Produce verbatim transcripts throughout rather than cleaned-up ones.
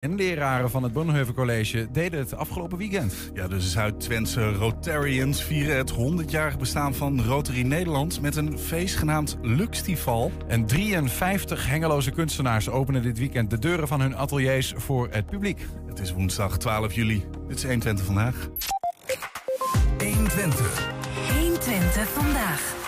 En leraren van het Bonhoeffer College deden het afgelopen weekend. Ja, de Zuid-Twentse Rotarians vieren het honderdjarig bestaan van Rotary Nederland met een feest genaamd Luxtival. En drieënvijftig Hengeloze kunstenaars openen dit weekend de deuren van hun ateliers voor het publiek. Het is woensdag twaalf juli. Dit is één Twente Vandaag. één Twente. één Twente Vandaag.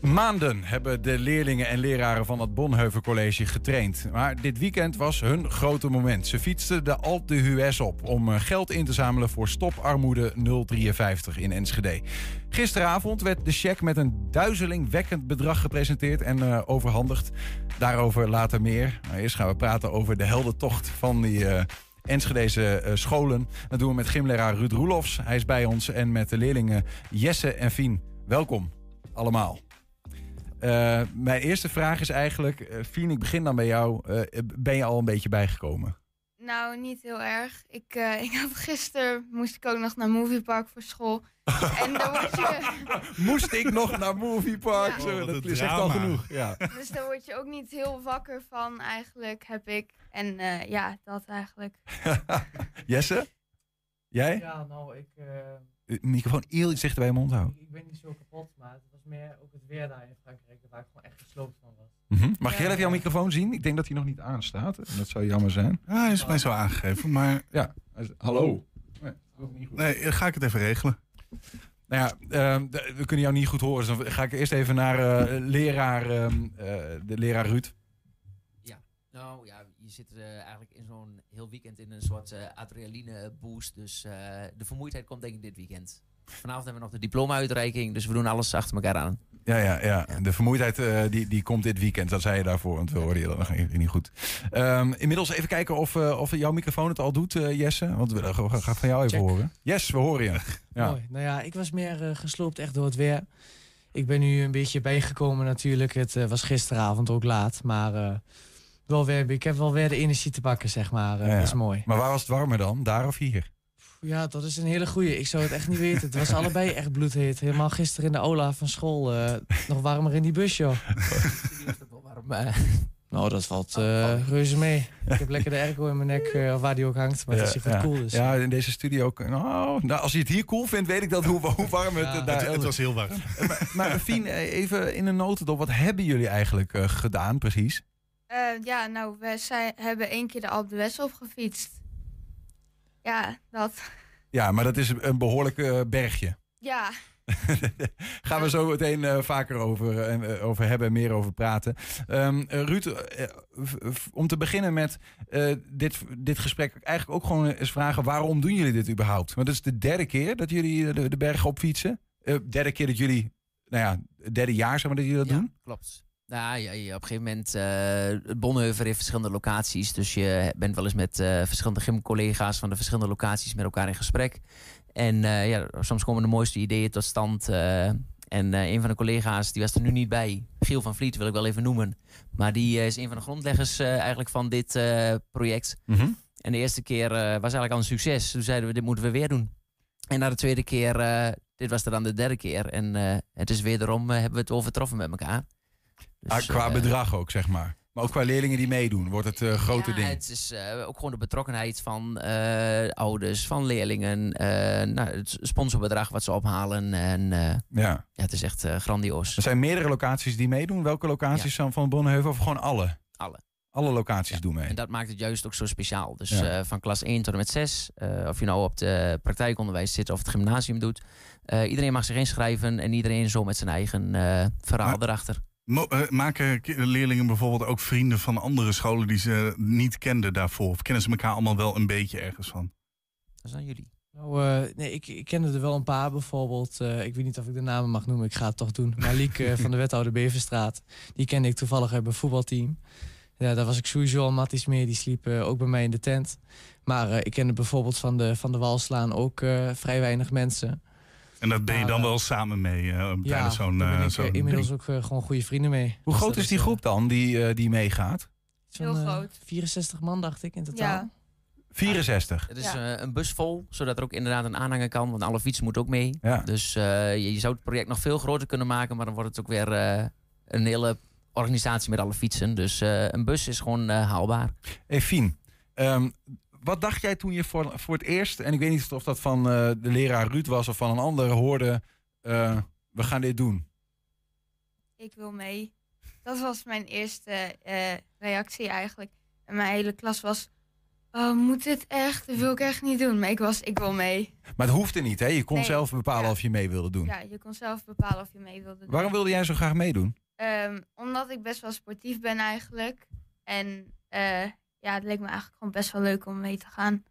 Maanden hebben de leerlingen en leraren van het Bonhoeffer College getraind. Maar dit weekend was hun grote moment. Ze fietsten de Alpe d'Huez op om geld in te zamelen voor Stop Armoede nul vijf drie in Enschede. Gisteravond werd de cheque met een duizelingwekkend bedrag gepresenteerd en uh, overhandigd. Daarover later meer. Maar eerst gaan we praten over de heldentocht van die... Uh, Enschedeze uh, scholen. Dat doen we met gymleraar Ruud Roelofs. Hij is bij ons. En met de leerlingen Jesse en Fien. Welkom, allemaal. Uh, mijn eerste vraag is eigenlijk... Uh, Fien, ik begin dan bij jou. Uh, ben je al een beetje bijgekomen? Nou, niet heel erg. Ik, uh, ik had gisteren moest ik ook nog naar Moviepark voor school. En dan word je... Moest ik nog naar Moviepark? Ja. Zo, oh, dat is echt al genoeg. Ja. Dus daar word je ook niet heel wakker van, eigenlijk, heb ik. En uh, ja, dat eigenlijk. Jesse? Jij? Ja, nou, ik... Uh... Microfoon heel iets dichter bij je mond houden. Ik, ik ben niet zo kapot, maar het was meer ook het weer daar in Frankrijk, waar ik gewoon echt gesloopt van was. Mm-hmm. Mag jij ja, even jouw microfoon zien? Ik denk dat hij nog niet aanstaat. Dat zou jammer zijn. Ja, hij is mij zo aangegeven, maar... Ja, hallo. Nee, dat is niet goed. Nee, ga ik het even regelen. Nou ja, uh, we kunnen jou niet goed horen. Dus dan ga ik eerst even naar uh, leraar, uh, de leraar Ruud. Ja, nou ja, je zit uh, eigenlijk in zo'n heel weekend in een soort uh, adrenaline boost. Dus uh, de vermoeidheid komt denk ik dit weekend. Vanavond hebben we nog de diploma-uitreiking, dus we doen alles achter elkaar aan. Ja, ja, ja. De vermoeidheid uh, die, die komt dit weekend, dat zei je daarvoor, want we hoorden je dat nog niet goed. Um, inmiddels even kijken of, uh, of jouw microfoon het al doet, uh, Jesse. Want we uh, gaan van jou even Check. horen. Yes, we horen je. Ja. Mooi. Nou ja, ik was meer uh, gesloopt echt door het weer. Ik ben nu een beetje bijgekomen natuurlijk. Het uh, was gisteravond ook laat, maar uh, wel weer, ik heb wel weer de energie te pakken, zeg maar. Uh, ja, ja. Dat is mooi. Maar waar was het warmer dan? Daar of hier? Ja, dat is een hele goeie. Ik zou het echt niet weten. Het was allebei echt bloedheet. Helemaal gisteren in de aula van school. Uh, nog warmer in die bus, joh. Nou, dat valt uh, reuze mee. Ik heb lekker de airco in mijn nek, uh, waar die ook hangt. Maar het is echt ja, ja. cool. Dus. Ja, in deze studio ook. Oh, nou, als je het hier cool vindt, weet ik dat hoe, hoe warm het ja, daar het, het was heel warm. Maar, maar Fien, even in een notendop. Wat hebben jullie eigenlijk uh, gedaan, precies? Uh, ja, nou, we zijn, hebben één keer de Alpe d'Huez opgefietst. Ja, dat. Ja, maar dat is een behoorlijk uh, bergje. Ja. Gaan we zo meteen uh, vaker over, uh, over hebben en meer over praten. Um, uh, Ruud, om uh, um te beginnen met uh, dit, dit gesprek eigenlijk ook gewoon eens vragen... waarom doen jullie dit überhaupt? Want dat is de derde keer dat jullie de, de bergen opfietsen. Uh, derde keer dat jullie, nou ja, het derde jaar zeg maar dat jullie dat ja, doen? Klopt. Nou ja, ja, op een gegeven moment, uh, Bonhoeffer heeft verschillende locaties. Dus je bent wel eens met uh, verschillende gymcollega's van de verschillende locaties met elkaar in gesprek. En uh, ja, soms komen de mooiste ideeën tot stand. Uh, en uh, een van de collega's, die was er nu niet bij. Giel van Vliet wil ik wel even noemen. Maar die uh, is een van de grondleggers uh, eigenlijk van dit uh, project. Mm-hmm. En de eerste keer uh, was eigenlijk al een succes. Toen zeiden we, dit moeten we weer doen. En na de tweede keer, uh, dit was er dan de derde keer. En uh, het is wederom, uh, hebben we het overtroffen met elkaar. Dus, ah, qua uh, bedrag ook, zeg maar. Maar ook qua leerlingen die meedoen, wordt het uh, grote ja, ding. Het is uh, ook gewoon de betrokkenheid van uh, ouders, van leerlingen. Uh, nou, het sponsorbedrag wat ze ophalen. En, uh, ja. Ja, het is echt uh, grandioos. Er zijn meerdere locaties die meedoen. Welke locaties ja. van Bonhoeffer of gewoon alle? Alle. Alle locaties ja, doen mee. En dat maakt het juist ook zo speciaal. Dus ja. uh, van klas één tot en met zes. Uh, of je nou op het praktijkonderwijs zit of het gymnasium doet. Uh, iedereen mag zich inschrijven en iedereen zo met zijn eigen uh, verhaal maar... erachter. Mo- uh, maken leerlingen bijvoorbeeld ook vrienden van andere scholen die ze niet kenden daarvoor? Of kennen ze elkaar allemaal wel een beetje ergens van? Dat zijn jullie. Nou, uh, nee, ik, ik kende er wel een paar bijvoorbeeld. Uh, ik weet niet of ik de namen mag noemen, ik ga het toch doen. Malik uh, van de Wethouder Beverstraat, die kende ik toevallig uit mijn voetbalteam. Ja, daar was ik sowieso al matties mee, die sliepen uh, ook bij mij in de tent. Maar uh, ik kende bijvoorbeeld van de, van de Walslaan ook uh, vrij weinig mensen. En dat ben je dan wel samen mee? Uh, ja, zo'n, daar ben ik, zo'n uh, inmiddels ook uh, gewoon goede vrienden mee. Hoe dus groot is die groep dan, die, uh, die meegaat? Heel uh, groot. vierenzestig man, dacht ik, in totaal. Ja. vierenzestig? Het is uh, een bus vol, zodat er ook inderdaad een aanhanger kan. Want alle fietsen moeten ook mee. Ja. Dus uh, je, je zou het project nog veel groter kunnen maken. Maar dan wordt het ook weer uh, een hele organisatie met alle fietsen. Dus uh, een bus is gewoon uh, haalbaar. Hey, Fien, Um, wat dacht jij toen je voor, voor het eerst, en ik weet niet of dat van uh, de leraar Ruud was of van een ander, hoorde, uh, we gaan dit doen? Ik wil mee. Dat was mijn eerste uh, reactie eigenlijk. En mijn hele klas was, oh, moet dit echt? Dat wil ik echt niet doen. Maar ik was, ik wil mee. Maar het hoefde niet, hè? Je kon nee, zelf bepalen ja. of je mee wilde doen. Ja, je kon zelf bepalen of je mee wilde doen. Waarom wilde jij zo graag meedoen? Um, omdat ik best wel sportief ben eigenlijk. En uh, ja, het leek me eigenlijk gewoon best wel leuk om mee te gaan.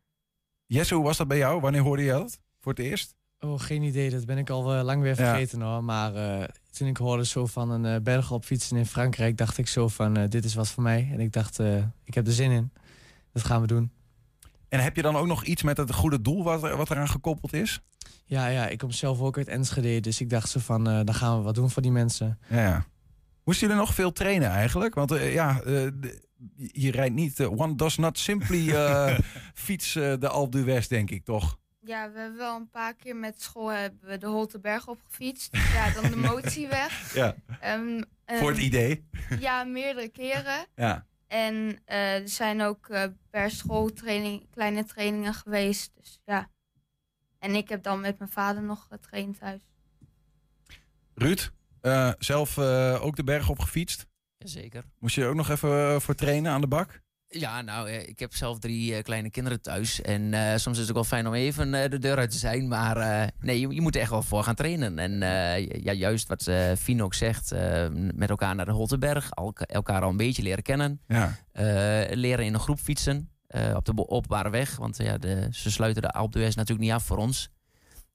Jesse, hoe was dat bij jou? Wanneer hoorde je dat voor het eerst? Oh, geen idee. Dat ben ik al uh, lang weer vergeten, ja. hoor. Maar uh, toen ik hoorde zo van een uh, berg op fietsen in Frankrijk, dacht ik zo van, uh, dit is wat voor mij. En ik dacht, uh, ik heb er zin in. Dat gaan we doen. En heb je dan ook nog iets met het goede doel wat, er, wat eraan gekoppeld is? Ja, ja, ik kom zelf ook uit Enschede. Dus ik dacht zo van, uh, dan gaan we wat doen voor die mensen. Ja, ja. Moesten jullie nog veel trainen eigenlijk? Want uh, ja, uh, je rijdt niet... Uh, one does not simply uh, fiets uh, de Alpe d'Huez, denk ik, toch? Ja, we hebben wel een paar keer met school hebben we de Holteberg opgefietst. Ja, dan de motie weg. Ja. Um, um, Voor het idee? Ja, meerdere keren. Ja. En uh, er zijn ook uh, per school training, kleine trainingen geweest. Dus ja. En ik heb dan met mijn vader nog getraind thuis. Ruud, uh, zelf uh, ook de berg op gefietst? Jazeker. Moest je er ook nog even uh, voor trainen aan de bak? Ja, nou, ik heb zelf drie uh, kleine kinderen thuis. En uh, soms is het ook wel fijn om even uh, de deur uit te zijn. Maar uh, nee, je, je moet er echt wel voor gaan trainen. En uh, ja, juist wat uh, Fien ook zegt, uh, met elkaar naar de Holteberg. Elka- elkaar al een beetje leren kennen. Ja. Uh, leren in een groep fietsen uh, op de bo- openbare weg. Want uh, ja, de, ze sluiten de Alpe d'Huez natuurlijk niet af voor ons.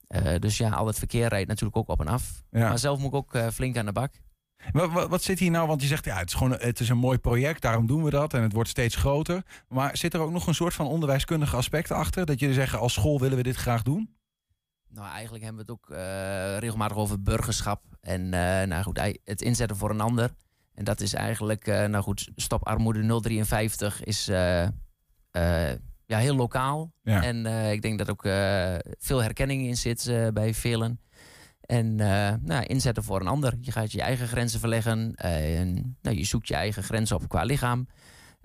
Uh, dus ja, al het verkeer rijdt natuurlijk ook op en af. Ja. Maar zelf moet ik ook uh, flink aan de bak. Wat, wat, wat zit hier nou? Want je zegt, ja, het is gewoon, het is een mooi project, daarom doen we dat. En het wordt steeds groter. Maar zit er ook nog een soort van onderwijskundige aspect achter? Dat jullie zeggen, als school willen we dit graag doen? Nou, eigenlijk hebben we het ook uh, regelmatig over burgerschap. En uh, nou goed, het inzetten voor een ander. En dat is eigenlijk, uh, nou goed, Stop Armoede nul vijf drie is uh, uh, ja, heel lokaal. Ja. En uh, ik denk dat ook uh, veel herkenning in zit uh, bij velen. En uh, nou, inzetten voor een ander. Je gaat je eigen grenzen verleggen. Uh, en, nou, je zoekt je eigen grenzen op qua lichaam.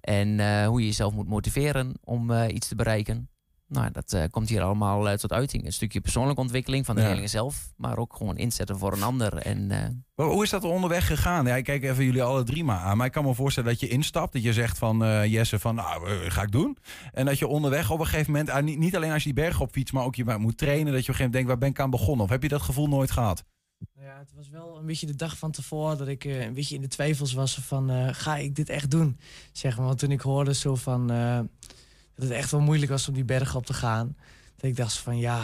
En uh, hoe je jezelf moet motiveren om uh, iets te bereiken. Nou, dat uh, komt hier allemaal uh, tot uiting. Een stukje persoonlijke ontwikkeling van de leerlingen ja. zelf. Maar ook gewoon inzetten voor een ander. En, uh... Hoe is dat onderweg gegaan? Ja, ik kijk even jullie alle drie maar aan. Maar ik kan me voorstellen dat je instapt. Dat je zegt van uh, Jesse van nou, uh, ga ik doen. En dat je onderweg op een gegeven moment. Uh, niet, niet alleen als je die berg op fietst. Maar ook je moet trainen. Dat je op een gegeven moment denkt waar ben ik aan begonnen. Of heb je dat gevoel nooit gehad? Ja, het was wel een beetje de dag van tevoren dat ik uh, een beetje in de twijfels was. Van uh, ga ik dit echt doen? Zeg maar. Want toen ik hoorde zo van... Uh, dat het echt wel moeilijk was om die bergen op te gaan. Dat ik dacht van ja...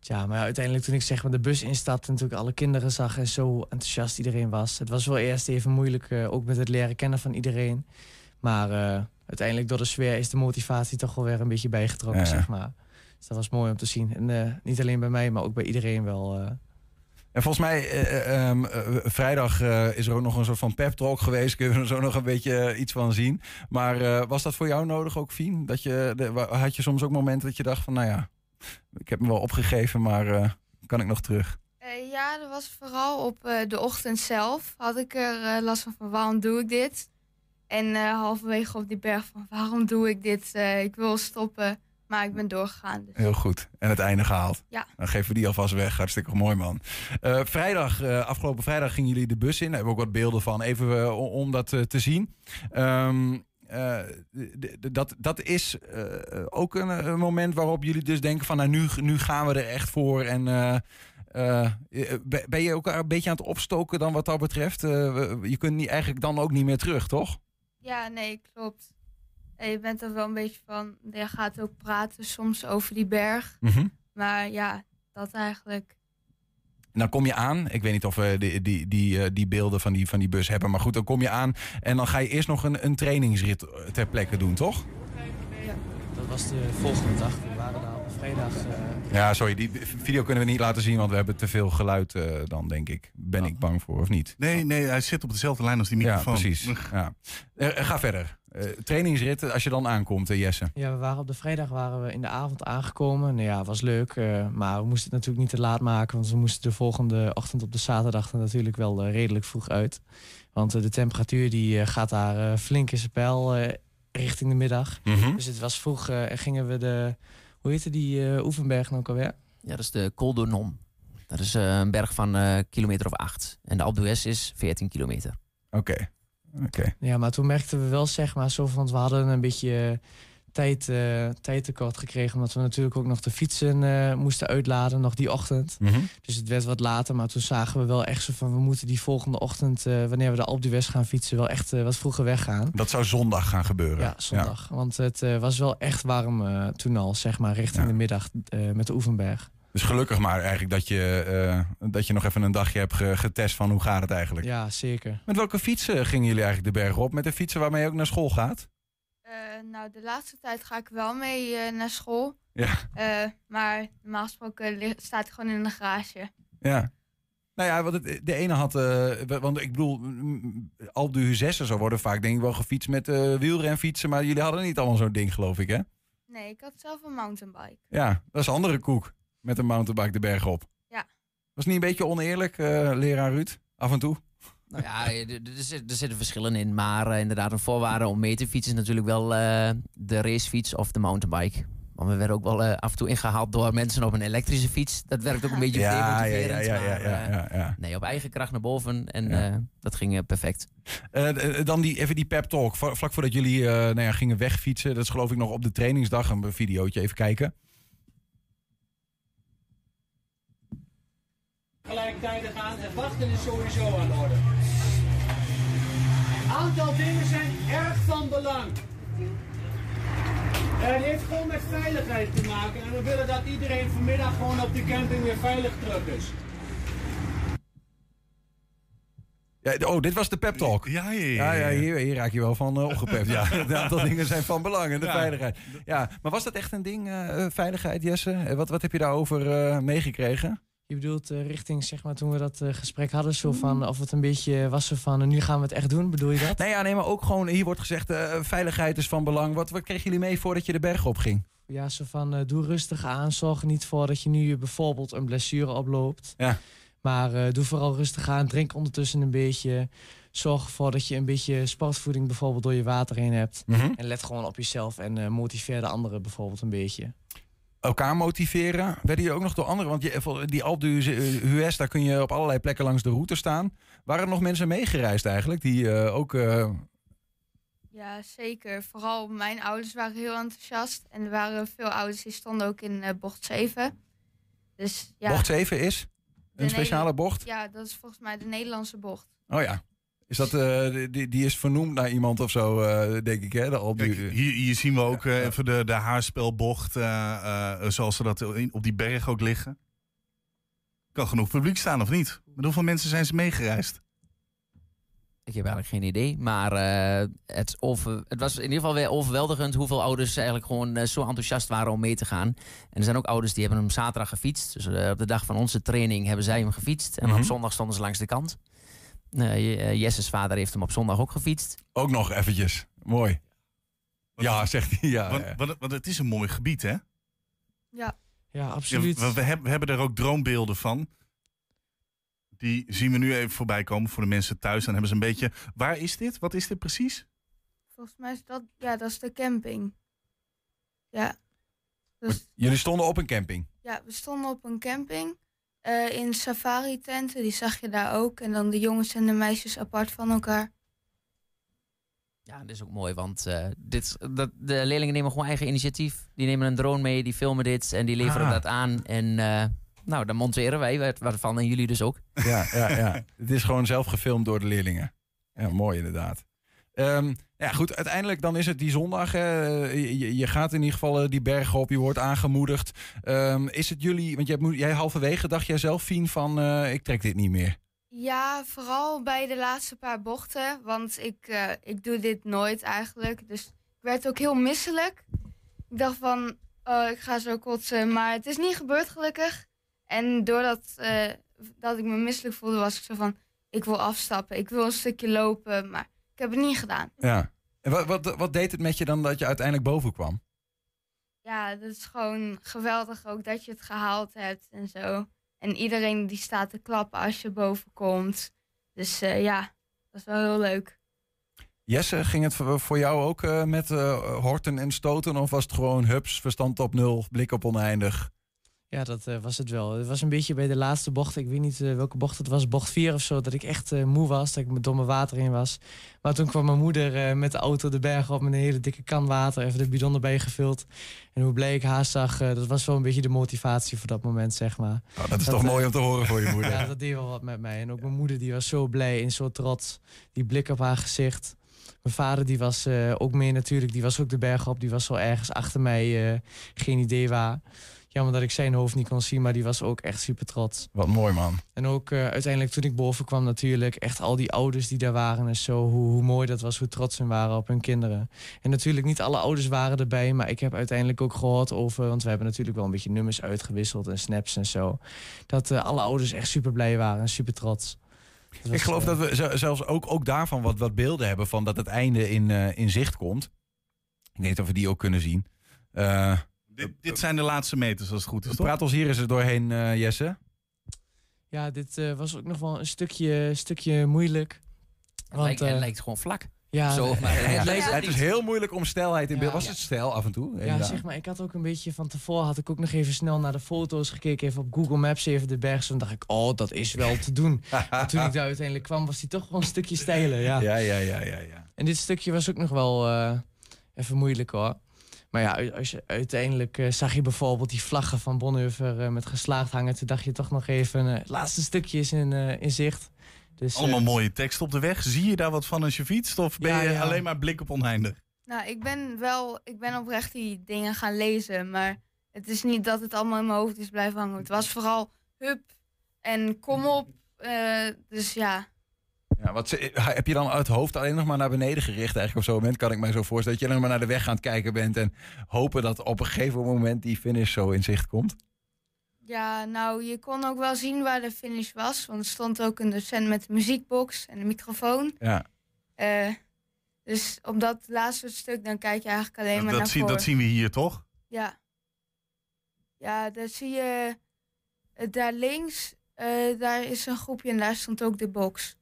Tja, maar ja, uiteindelijk toen ik zeg maar de bus instapte... en toen ik alle kinderen zag en zo enthousiast iedereen was... het was wel eerst even moeilijk, uh, ook met het leren kennen van iedereen. Maar uh, uiteindelijk door de sfeer is de motivatie toch wel weer een beetje bijgetrokken, ja, ja. zeg maar. Dus dat was mooi om te zien. En uh, niet alleen bij mij, maar ook bij iedereen wel... Uh, En volgens mij, eh, eh, vrijdag eh, is er ook nog een soort van pep talk geweest. Kunnen we er zo nog een beetje eh, iets van zien. Maar eh, was dat voor jou nodig ook, Fien? Dat je, de, had je soms ook momenten dat je dacht van, nou ja, ik heb me wel opgegeven, maar eh, kan ik nog terug? Uh, ja, dat was vooral op uh, de ochtend zelf. Had ik er uh, last van, van, waarom doe ik dit? En uh, halverwege op die berg van, waarom doe ik dit? Uh, ik wil stoppen. Maar ik ben doorgegaan. Dus. Heel goed. En het einde gehaald. Ja. Dan geven we die alvast weg. Hartstikke mooi, man. Uh, vrijdag, uh, afgelopen vrijdag gingen jullie de bus in. Daar hebben we ook wat beelden van. Even uh, om dat uh, te zien. Um, uh, d- d- dat, dat is uh, ook een, een moment waarop jullie dus denken van... Nou, nu, nu gaan we er echt voor. En uh, uh, ben je ook een beetje aan het opstoken dan wat dat betreft? Uh, je kunt niet, eigenlijk dan ook niet meer terug, toch? Ja, nee, klopt. En je bent er wel een beetje van, je gaat ook praten soms over die berg. Mm-hmm. Maar ja, dat eigenlijk. En dan kom je aan, ik weet niet of we die, die, die, die beelden van die, van die bus hebben, maar goed, dan kom je aan. En dan ga je eerst nog een, een trainingsrit ter plekke doen, toch? Ja. Dat was de volgende dag, we waren daar op vrijdag. Uh... Ja, sorry, die video kunnen we niet laten zien, want we hebben te veel geluid uh, dan, denk ik. Ben oh. ik bang voor, of niet? Nee, nee, hij zit op dezelfde lijn als die microfoon. Ja, precies. Ja. Uh, ga verder. Uh, trainingsrit, als je dan aankomt, uh, Jesse. Ja, we waren op de vrijdag waren we in de avond aangekomen. Nou ja, was leuk. Uh, maar we moesten het natuurlijk niet te laat maken. Want we moesten de volgende ochtend op de zaterdag er natuurlijk wel uh, redelijk vroeg uit. Want uh, de temperatuur die uh, gaat daar uh, flink in zijn pijl uh, richting de middag. Mm-hmm. Dus het was vroeg en uh, gingen we de... Hoe heette die uh, oefenberg nou ook alweer? Ja, dat is de Col du Nom. Dat is uh, een berg van uh, kilometer of acht. En de Alpe d'Huez is veertien kilometer. Oké. Okay. Okay. Ja, maar toen merkten we wel, zeg maar, zo, want we hadden een beetje uh, tijd, uh, tijd tekort gekregen. Omdat we natuurlijk ook nog de fietsen uh, moesten uitladen, nog die ochtend. Mm-hmm. Dus het werd wat later, maar toen zagen we wel echt zo van... we moeten die volgende ochtend, uh, wanneer we de Alpe d'Huez gaan fietsen... wel echt uh, wat vroeger weggaan. Dat zou zondag gaan gebeuren? Ja, zondag. Ja. Want het uh, was wel echt warm uh, toen al, zeg maar, richting ja. de middag uh, met de oefenberg. Dus gelukkig maar eigenlijk dat je, uh, dat je nog even een dagje hebt getest van hoe gaat het eigenlijk. Ja, zeker. Met welke fietsen gingen jullie eigenlijk de berg op? Met de fietsen waarmee je ook naar school gaat? Uh, nou, de laatste tijd ga ik wel mee uh, naar school. Ja. Uh, maar normaal gesproken staat het gewoon in de garage. Ja. Nou ja, want het, de ene had... Uh, want ik bedoel, Alpe d'Huez en zo worden vaak denk ik wel gefietst met uh, wielrenfietsen. Maar jullie hadden niet allemaal zo'n ding, geloof ik, hè? Nee, ik had zelf een mountainbike. Ja, dat is een andere koek. Met een mountainbike de berg op. Ja. Was niet een beetje oneerlijk, uh, leraar Ruud? Af en toe? Nou ja, er, er, zit, er zitten verschillen in. Maar uh, inderdaad, een voorwaarde om mee te fietsen is natuurlijk wel uh, de racefiets of de mountainbike. Want we werden ook wel uh, af en toe ingehaald door mensen op een elektrische fiets. Dat werkt ook een beetje demotiverend. Ja, ja, ja, ja, ja, ja, ja. Uh, nee, op eigen kracht naar boven. En ja. uh, dat ging uh, perfect. Uh, dan die, even die pep talk. Vlak voordat jullie uh, nou ja, gingen wegfietsen. Dat is geloof ik nog op de trainingsdag. Een videootje even kijken. Gelijktijdig aan en wachten is sowieso aan de orde. Een aantal dingen zijn erg van belang. En het heeft gewoon met veiligheid te maken. En we willen dat iedereen vanmiddag gewoon op de camping weer veilig terug is. Ja, oh, dit was de pep talk. Ja, ja, ja, ja. ja, ja hier, hier raak je wel van uh, opgepept. Ja, een aantal dingen zijn van belang en de ja. veiligheid. Ja, maar was dat echt een ding, uh, veiligheid, Jesse? Wat, wat heb je daarover uh, meegekregen? Je bedoelt uh, richting, zeg maar, toen we dat uh, gesprek hadden, zo van, of het een beetje was zo van, en nu gaan we het echt doen, bedoel je dat? Nee, ja, nee, maar ook gewoon, hier wordt gezegd, uh, veiligheid is van belang. Wat, wat kregen jullie mee voordat je de berg op ging? Ja, zo van, uh, doe rustig aan, zorg er niet voor dat je nu bijvoorbeeld een blessure oploopt. Ja. Maar uh, doe vooral rustig aan, drink ondertussen een beetje. Zorg ervoor dat je een beetje sportvoeding bijvoorbeeld door je water heen hebt. Mm-hmm. En let gewoon op jezelf en uh, motiveer de anderen bijvoorbeeld een beetje. Elkaar motiveren. Werden je ook nog door anderen? Want je, die Alpe d'Huez, daar kun je op allerlei plekken langs de route staan. Waren er nog mensen meegereisd eigenlijk? Die uh, ook... Uh... Ja, zeker. Vooral mijn ouders waren heel enthousiast. En er waren veel ouders die stonden ook in uh, bocht zeven. Dus, ja, bocht zeven is? Een speciale Neder- bocht? Ja, dat is volgens mij de Nederlandse bocht. Oh ja. Is dat, uh, die, die is vernoemd naar iemand of zo, uh, denk ik, hè? De Alpe d'Huez. Kijk, hier, hier zien we ook uh, even de, de haarspelbocht, uh, uh, zoals ze dat op die berg ook liggen. Kan genoeg publiek staan, of niet? Met hoeveel mensen zijn ze meegereisd? Ik heb eigenlijk geen idee, maar uh, het, over, het was in ieder geval weer overweldigend hoeveel ouders eigenlijk gewoon uh, zo enthousiast waren om mee te gaan. En er zijn ook ouders die hebben hem zaterdag gefietst. Dus uh, op de dag van onze training hebben zij hem gefietst. En mm-hmm. op zondag stonden ze langs de kant. Uh, Jesse's vader heeft hem op zondag ook gefietst. Ook nog eventjes. Mooi. Want, ja, zegt hij. Ja, want, ja. Want, want het is een mooi gebied, hè? Ja. Ja, absoluut. Ja, we, we, hebben, we hebben er ook droombeelden van. Die zien we nu even voorbij komen voor de mensen thuis. Dan hebben ze een beetje... Waar is dit? Wat is dit precies? Volgens mij is dat... Ja, dat is de camping. Ja. Dus, jullie stonden op een camping? Ja, we stonden op een camping... Uh, in safari-tenten, die zag je daar ook. En dan de jongens en de meisjes apart van elkaar. Ja, dat is ook mooi, want uh, dit, dat, de leerlingen nemen gewoon eigen initiatief. Die nemen een drone mee, die filmen dit en die leveren ah. dat aan. En uh, nou, dan monteren wij, waarvan en jullie dus ook. Ja, ja, ja. Het is gewoon zelf gefilmd door de leerlingen. Ja, mooi inderdaad. Um, ja goed, uiteindelijk dan is het die zondag. Uh, je, je gaat in ieder geval uh, die bergen op, je wordt aangemoedigd. Um, is het jullie, want jij, jij halverwege dacht jij zelf, Fien, van uh, ik trek dit niet meer? Ja, vooral bij de laatste paar bochten, want ik, uh, ik doe dit nooit eigenlijk. Dus ik werd ook heel misselijk. Ik dacht van, oh, ik ga zo kotsen, maar het is niet gebeurd gelukkig. En doordat uh, dat ik me misselijk voelde, was ik zo van, ik wil afstappen, ik wil een stukje lopen, maar... Ik heb het niet gedaan. Ja. En wat, wat, wat deed het met je dan dat je uiteindelijk boven kwam? Ja, dat is gewoon geweldig ook dat je het gehaald hebt en zo. En iedereen die staat te klappen als je boven komt. Dus uh, ja, dat is wel heel leuk. Jesse, ging het voor jou ook uh, met uh, horten en stoten? Of was het gewoon hups, verstand op nul, blik op oneindig? Ja, dat uh, was het wel. Het was een beetje bij de laatste bocht. Ik weet niet uh, welke bocht het was. Bocht vier of zo. Dat ik echt uh, moe was. Dat ik met domme water in was. Maar toen kwam mijn moeder uh, met de auto de bergen op. Met een hele dikke kan water. Even de bidon erbij gevuld. En hoe blij ik haar zag. Uh, dat was wel een beetje de motivatie voor dat moment, zeg maar. Oh, dat is dat, toch uh, mooi om te horen voor je moeder. Ja, dat deed wel wat met mij. En ook mijn moeder die was zo blij en zo trots. Die blik op haar gezicht. Mijn vader die was uh, ook mee natuurlijk. Die was ook de bergen op. Die was wel ergens achter mij. Uh, geen idee waar. Jammer dat ik zijn hoofd niet kon zien, maar die was ook echt super trots. Wat mooi, man. En ook uh, uiteindelijk toen ik boven kwam natuurlijk, echt al die ouders die daar waren en zo, hoe, hoe mooi dat was, hoe trots ze waren op hun kinderen. En natuurlijk niet alle ouders waren erbij, maar ik heb uiteindelijk ook gehoord over, want we hebben natuurlijk wel een beetje nummers uitgewisseld en snaps en zo, dat uh, alle ouders echt super blij waren en super trots. Was, ik geloof uh, dat we zelfs ook, ook daarvan wat, wat beelden hebben van dat het einde in, uh, in zicht komt. Ik weet niet of we die ook kunnen zien. Uh, Dit, dit zijn de laatste meters, als het goed is. Praat ons hier eens er doorheen, uh, Jesse. Ja, dit uh, was ook nog wel een stukje, stukje moeilijk. Het, want, lijkt, uh, het lijkt gewoon vlak. Ja, Zo, maar, ja, het, lijkt, ja, het is heel moeilijk om stijlheid in beeld. Ja, was ja. het stijl af en toe? Ja, ja, zeg maar. Ik had ook een beetje van tevoren had ik ook nog even snel naar de foto's gekeken. Even op Google Maps, even de berg. Toen dacht ik, oh, dat is wel te doen. Maar toen ik daar uiteindelijk kwam, was die toch wel een stukje stijler. Ja. Ja, ja, ja, ja, ja. En dit stukje was ook nog wel uh, even moeilijk, hoor. Maar ja, als je, uiteindelijk uh, zag je bijvoorbeeld die vlaggen van Bonhoeffer uh, met geslaagd hangen. Toen dacht je toch nog even, uh, het laatste stukje is in, uh, in zicht. Dus, Allemaal uh, mooie tekst op de weg. Zie je daar wat van als je fietst? Of ben ja, je ja. alleen maar blik op oneindig? Nou, ik ben wel, ik ben oprecht die dingen gaan lezen. Maar het is niet dat het allemaal in mijn hoofd is blijven hangen. Het was vooral hup en kom op. Uh, dus ja... Ja, wat, heb je dan het hoofd alleen nog maar naar beneden gericht eigenlijk op zo'n moment? Kan ik mij zo voorstellen dat je alleen maar naar de weg aan het kijken bent en hopen dat op een gegeven moment die finish zo in zicht komt? Ja, nou, je kon ook wel zien waar de finish was. Want er stond ook een docent met de muziekbox en een microfoon. Ja. Uh, dus op dat laatste stuk dan kijk je eigenlijk alleen maar dat naar zie, voor. Dat zien we hier, toch? Ja. Ja, daar zie je uh, daar links, uh, daar is een groepje en daar stond ook de box.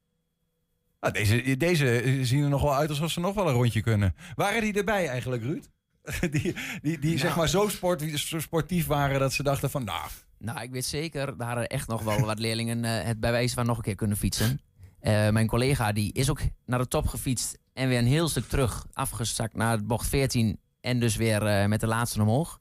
Nou, deze, deze zien er nog wel uit alsof ze nog wel een rondje kunnen. Waren die erbij eigenlijk, Ruud? Die, die, die nou, zeg maar zo, sport, zo sportief waren dat ze dachten van... Nou, nou ik weet zeker, daar hadden echt nog wel wat leerlingen uh, het bij wijze van nog een keer kunnen fietsen. Uh, mijn collega die is ook naar de top gefietst en weer een heel stuk terug afgezakt naar bocht veertien. En dus weer uh, met de laatste omhoog.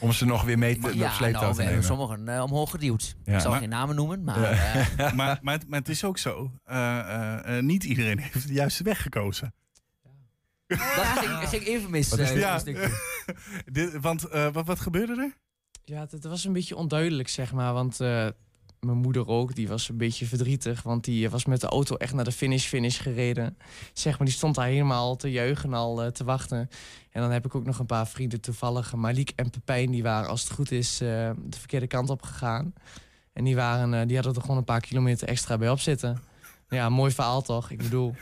Om ze nog weer mee te ja, sleeptouw nou, te nemen. Sommigen uh, omhoog geduwd. Ja, ik zal maar, geen namen noemen, maar, ja. uh, maar, maar... Maar het is ook zo. Uh, uh, uh, niet iedereen heeft de juiste weg gekozen. Ja. Ja. Dat ging, ging even mis. Wat uh, ja. Dit, want uh, wat, wat gebeurde er? Ja, het was een beetje onduidelijk, zeg maar. Want uh, mijn moeder ook, die was een beetje verdrietig. Want die was met de auto echt naar de finish finish gereden. Zeg maar, die stond daar helemaal te juichen al uh, te wachten. En dan heb ik ook nog een paar vrienden toevallig. Malik en Pepijn, die waren als het goed is uh, de verkeerde kant op gegaan. En die, waren, uh, die hadden er gewoon een paar kilometer extra bij op zitten. Ja, mooi verhaal toch? Ik bedoel...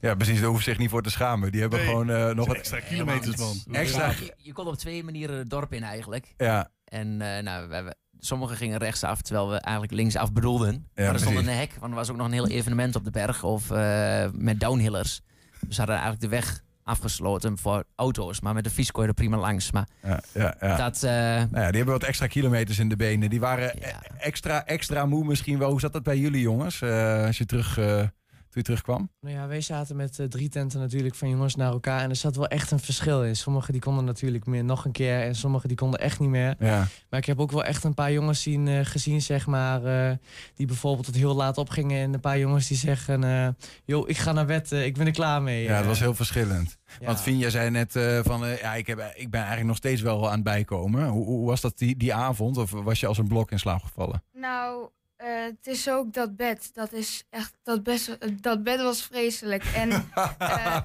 Ja, precies. Daar hoeven ze zich niet voor te schamen. Die hebben nee, gewoon uh, nog wat... Extra kilometers, man. Extra. Ja, je, je kon op twee manieren het dorp in eigenlijk. Ja. En uh, nou, we hebben... Sommigen gingen rechtsaf, terwijl we eigenlijk linksaf bedoelden. Ja, maar er stond een hek, want er was ook nog een heel evenement op de berg. Of uh, met downhillers. Dus hadden eigenlijk de weg afgesloten voor auto's. Maar met de fiets kon je er prima langs. Maar ja, ja, ja. Dat, uh... nou ja, die hebben wat extra kilometers in de benen. Die waren ja. extra, extra moe misschien wel. Hoe zat dat bij jullie, jongens? Uh, als je terug... Uh... Toen je terugkwam? Nou ja, wij zaten met uh, drie tenten natuurlijk van jongens naar elkaar. En er zat wel echt een verschil in. Sommigen die konden natuurlijk meer nog een keer. En sommigen die konden echt niet meer. Ja. Maar ik heb ook wel echt een paar jongens zien, uh, gezien, zeg maar. Uh, die bijvoorbeeld het heel laat opgingen. En een paar jongens die zeggen... Uh, yo, ik ga naar bed. Uh, ik ben er klaar mee. Ja, dat was heel verschillend. Ja. Want Vinja zei net uh, van... Uh, ja, ik, heb, ik ben eigenlijk nog steeds wel aan het bijkomen. Hoe, hoe was dat die, die avond? Of was je als een blok in slaap gevallen? Nou... Uh, het is ook dat bed. Dat is echt dat, best, dat bed was vreselijk. En uh,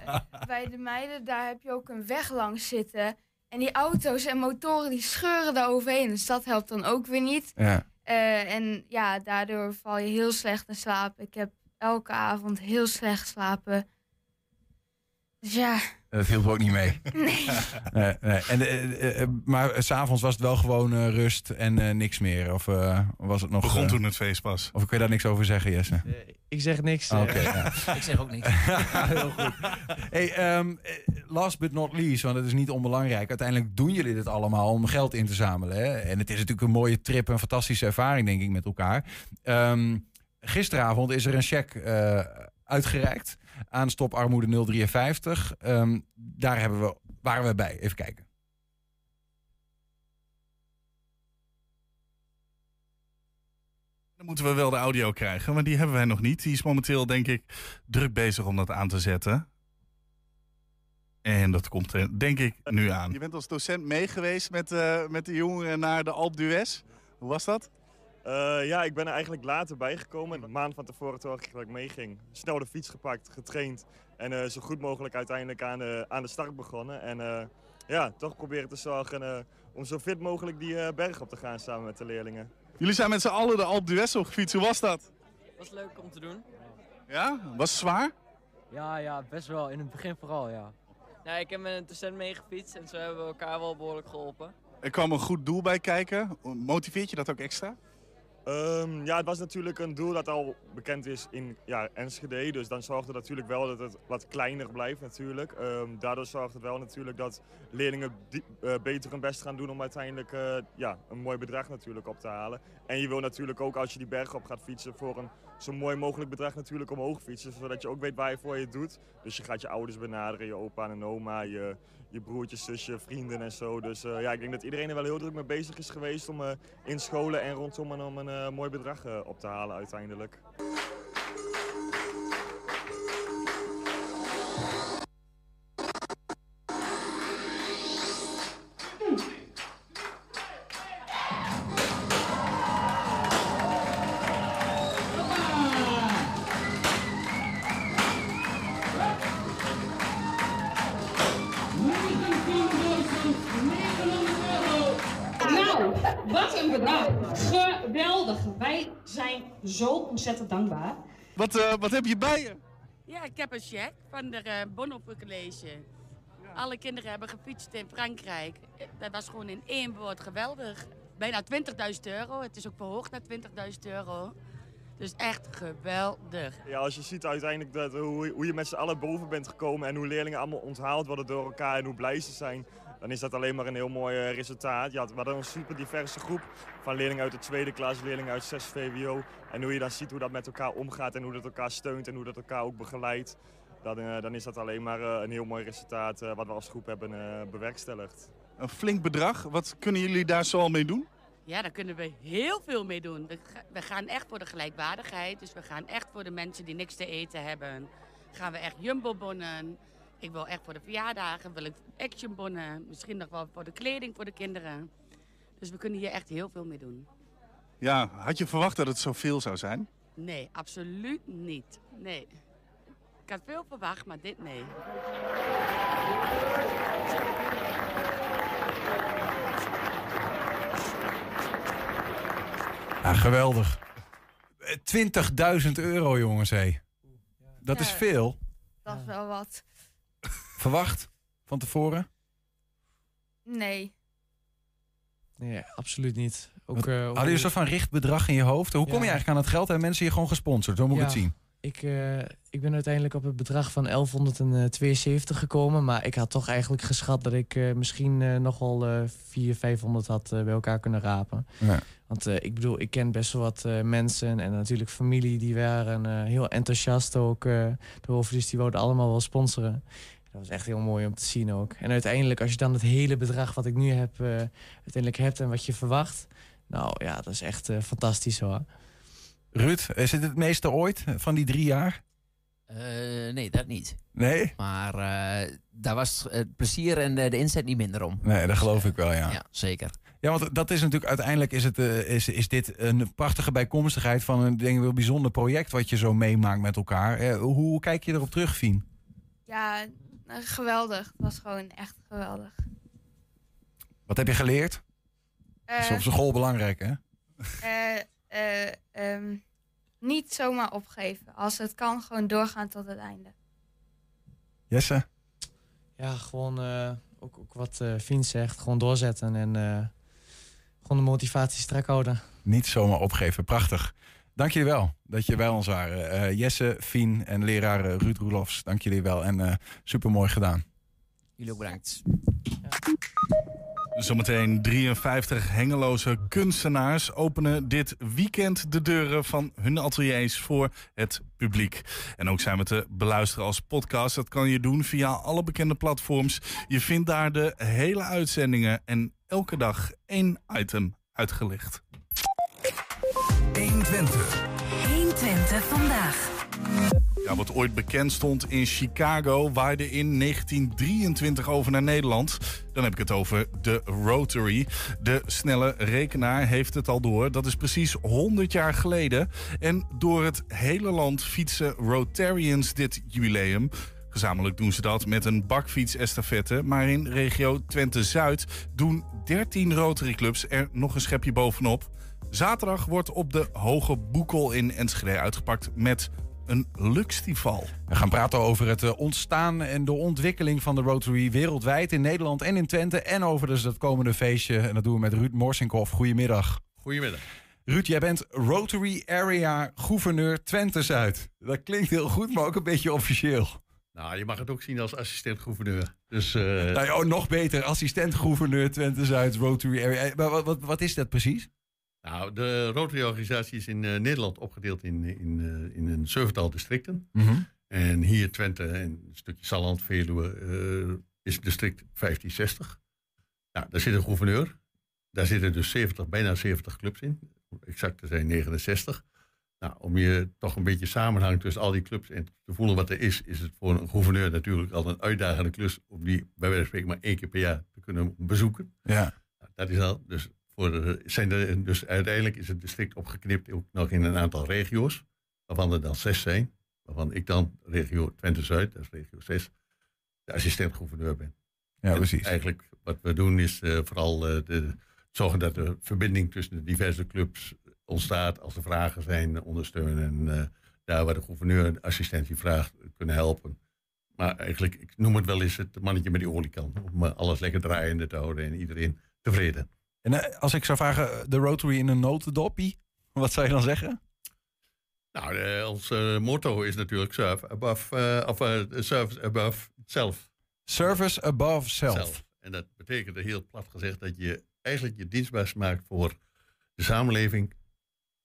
bij de meiden, daar heb je ook een weg langs zitten. En die auto's en motoren die scheuren daar overheen. Dus dat helpt dan ook weer niet. Ja. Uh, en ja, daardoor val je heel slecht in slaap. Ik heb elke avond heel slecht geslapen. Dus ja... Dat hielp ook niet mee. Nee. Uh, nee. En, uh, uh, maar s'avonds was het wel gewoon uh, rust en uh, niks meer? Of uh, was het nog... Begon uh, toen het feest pas. Of kun je daar niks over zeggen, Jesse? Uh, ik zeg niks. Oh, okay, ja. Ik zeg ook niks. Heel goed. Hey, um, last but not least, want het is niet onbelangrijk. Uiteindelijk doen jullie dit allemaal om geld in te zamelen. Hè? En het is natuurlijk een mooie trip, een fantastische ervaring, denk ik, met elkaar. Um, gisteravond is er een cheque uh, uitgereikt aan Stop Armoede nul vijf drie. Um, daar hebben we, waren we bij. Even kijken. Dan moeten we wel de audio krijgen, maar die hebben wij nog niet. Die is momenteel, denk ik, druk bezig om dat aan te zetten. En dat komt, denk ik, nu aan. Je bent als docent meegeweest met, uh, met de jongeren naar de Alpe d'Huez. Hoe was dat? Uh, ja, ik ben er eigenlijk later bijgekomen. Een maand van tevoren toen ik meeging. Snel de fiets gepakt, getraind en uh, zo goed mogelijk uiteindelijk aan de, aan de start begonnen. En uh, ja, toch proberen te zorgen uh, om zo fit mogelijk die uh, berg op te gaan samen met de leerlingen. Jullie zijn met z'n allen de Alpe d'Huez opgefietst. Hoe was dat? Het was leuk om te doen. Ja? Was het zwaar? Ja, ja, best wel. In het begin vooral, ja. Nou, ik heb met een docent meegefietst en zo hebben we elkaar wel behoorlijk geholpen. Er kwam een goed doel bij kijken. Motiveert je dat ook extra? Um, ja, het was natuurlijk een doel dat al bekend is in ja, Enschede, dus dan zorgt het natuurlijk wel dat het wat kleiner blijft natuurlijk. Um, daardoor zorgt het wel natuurlijk dat leerlingen die, uh, beter hun best gaan doen om uiteindelijk uh, ja, een mooi bedrag natuurlijk op te halen. En je wil natuurlijk ook als je die berg op gaat fietsen voor een zo mooi mogelijk bedrag natuurlijk omhoog fietsen, zodat je ook weet waar je voor je doet. Dus je gaat je ouders benaderen, je opa en oma, je... Je broertjes, zusje, vrienden en zo. Dus uh, ja, ik denk dat iedereen er wel heel druk mee bezig is geweest om uh, in scholen en rondom en om een uh, mooi bedrag uh, op te halen uiteindelijk. Ontzettend dankbaar. Wat, uh, wat heb je bij je? Ja, ik heb een cheque van de uh, Bonhoeffer College. Ja. Alle kinderen hebben gefietst in Frankrijk. Dat was gewoon in één woord geweldig. Bijna twintigduizend euro. Het is ook verhoogd naar twintigduizend euro. Dus echt geweldig. Ja, als je ziet uiteindelijk dat, hoe, hoe je met z'n allen boven bent gekomen en hoe leerlingen allemaal onthaald worden door elkaar en hoe blij ze zijn, dan is dat alleen maar een heel mooi resultaat. Je had, we hadden een super diverse groep van leerlingen uit de tweede klas, leerlingen uit zes V W O. En hoe je dan ziet hoe dat met elkaar omgaat en hoe dat elkaar steunt en hoe dat elkaar ook begeleidt. Dan, uh, dan is dat alleen maar uh, een heel mooi resultaat uh, wat we als groep hebben uh, bewerkstelligd. Een flink bedrag. Wat kunnen jullie daar zoal mee doen? Ja, daar kunnen we heel veel mee doen. We, we gaan echt voor de gelijkwaardigheid. Dus we gaan echt voor de mensen die niks te eten hebben. Gaan we echt jumbo-bonnen. Ik wil echt voor de verjaardagen, wil ik actionbonnen, misschien nog wel voor de kleding voor de kinderen. Dus we kunnen hier echt heel veel mee doen. Ja, had je verwacht dat het zoveel zou zijn? Nee, absoluut niet. Nee. Ik had veel verwacht, maar dit nee. Ja, geweldig. twintigduizend euro, jongens, hé. Dat is veel. Dat is wel wat. Verwacht van tevoren? Nee. Nee, absoluut niet. Ook, Wat, uh, ook hadden je zo van richtbedrag in je hoofd? Hoe ja. kom je eigenlijk aan het geld? En mensen je gewoon gesponsord? Zo moet ja. ik het zien. Ik, uh, ik ben uiteindelijk op het bedrag van elfhonderdtweeënzeventig gekomen. Maar ik had toch eigenlijk geschat dat ik uh, misschien uh, nog wel uh, vierhonderd, vijfhonderd had uh, bij elkaar kunnen rapen. Ja. Want uh, ik bedoel, ik ken best wel wat uh, mensen en natuurlijk familie. Die waren uh, heel enthousiast ook uh, erover. Dus die wouden allemaal wel sponsoren. Dat was echt heel mooi om te zien ook. En uiteindelijk, als je dan het hele bedrag wat ik nu heb, uh, uiteindelijk hebt en wat je verwacht. Nou ja, dat is echt uh, fantastisch hoor. Ruud, is het het meeste ooit van die drie jaar? Uh, nee, dat niet. Nee? Maar uh, daar was het plezier en de, de inzet niet minder om. Nee, dat geloof ik wel, ja. Ja, zeker. Ja, want dat is natuurlijk uiteindelijk is, het, uh, is, is dit een prachtige bijkomstigheid van een denk ik, wel bijzonder project wat je zo meemaakt met elkaar. Uh, hoe, hoe kijk je erop terug, Fien? Ja... Geweldig. Het was gewoon echt geweldig. Wat heb je geleerd? Uh, dat is op school belangrijk, hè? Uh, uh, um, niet zomaar opgeven. Als het kan, gewoon doorgaan tot het einde. Jesse? ja, gewoon uh, ook, ook wat uh, Fien zegt, gewoon doorzetten en uh, gewoon de motivatie strak houden. Niet zomaar opgeven, prachtig. Dank jullie wel dat je bij ons waren. Uh, Jesse, Fien en leraar uh, Ruud Roelofs, dank jullie wel en uh, supermooi gedaan. Jullie ook bedankt. Ja. Zometeen drieënvijftig Hengeloze kunstenaars openen dit weekend de deuren van hun ateliers voor het publiek. En ook zijn we te beluisteren als podcast. Dat kan je doen via alle bekende platforms. Je vindt daar de hele uitzendingen en elke dag één item uitgelicht. honderdtwintig. honderdtwintig vandaag. Ja, wat ooit bekend stond in Chicago waaide in negentien drieëntwintig over naar Nederland. Dan heb ik het over de Rotary. De snelle rekenaar heeft het al door. Dat is precies honderd jaar geleden. En door het hele land fietsen Rotarians dit jubileum. Gezamenlijk doen ze dat met een bakfietsestafette. Maar in regio Twente-Zuid doen dertien Rotary-clubs er nog een schepje bovenop. Zaterdag wordt op de Hoge Boekel in Enschede uitgepakt met een Luxtival. We gaan praten over het ontstaan en de ontwikkeling van de Rotary wereldwijd in Nederland en in Twente. En over dus dat komende feestje. En dat doen we met Ruud Morsinkoff. Goedemiddag. Goedemiddag. Ruud, jij bent Rotary Area Gouverneur Twente-Zuid. Dat klinkt heel goed, maar ook een beetje officieel. Nou, je mag het ook zien als assistent-gouverneur. Dus, uh... nou ja, oh, nog beter, assistent-gouverneur Twente-Zuid, Rotary Area. Maar wat, wat, wat is dat precies? Nou, de Rotary-organisatie is in uh, Nederland opgedeeld in, in, uh, in een zevental districten. Mm-hmm. En hier Twente en een stukje Salland, Veluwe, uh, is district vijftien zestig. Nou, daar zit een gouverneur. Daar zitten dus zeventig, bijna zeventig clubs in. Exact te zijn negenenzestig. Nou, om je toch een beetje samenhang tussen al die clubs en te voelen wat er is, is het voor een gouverneur natuurlijk al een uitdagende klus om die bij wijze van spreken maar één keer per jaar te kunnen bezoeken. Ja. Nou, dat is al. Dus Voor de, zijn er, dus uiteindelijk is het district opgeknipt ook nog in een aantal regio's, waarvan er dan zes zijn, waarvan ik dan regio Twente-Zuid, dat is regio zes, de assistent-gouverneur ben. Ja, en precies. Eigenlijk wat we doen is uh, vooral uh, de, zorgen dat de verbinding tussen de diverse clubs ontstaat, als er vragen zijn, ondersteunen en uh, daar waar de gouverneur en de assistent die vraagt kunnen helpen. Maar eigenlijk, ik noem het wel eens het mannetje met die oliekan, om uh, alles lekker draaiende te houden en iedereen tevreden. En als ik zou vragen, de Rotary in een notendopje, wat zou je dan zeggen? Nou, uh, ons uh, motto is natuurlijk serve above, uh, of, uh, service above self. Service above self. self. En dat betekent heel plat gezegd dat je eigenlijk je dienstbaar maakt voor de samenleving,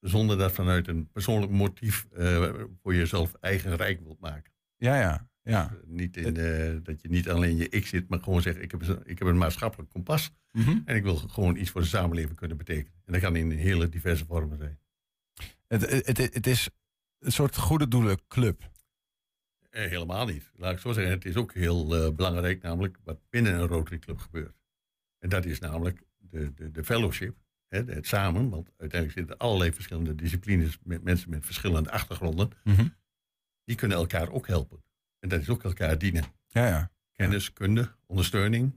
zonder dat vanuit een persoonlijk motief uh, voor jezelf eigen rijk wilt maken. Ja, ja. Ja. Dus niet in, uh, dat je niet alleen je ik zit, maar gewoon zegt, ik heb, ik heb een maatschappelijk kompas. Mm-hmm. En ik wil gewoon iets voor de samenleving kunnen betekenen. En dat kan in hele diverse vormen zijn. Het, het, het is een soort goede doelenclub. Eh, helemaal niet. Laat ik zo zeggen, het is ook heel uh, belangrijk, namelijk wat binnen een Rotary Club gebeurt. En dat is namelijk de, de, de fellowship, hè, het samen. Want uiteindelijk zitten allerlei verschillende disciplines met mensen met verschillende achtergronden. Mm-hmm. Die kunnen elkaar ook helpen. En dat is ook elkaar dienen. Ja, ja. Kennis, kunde, ondersteuning.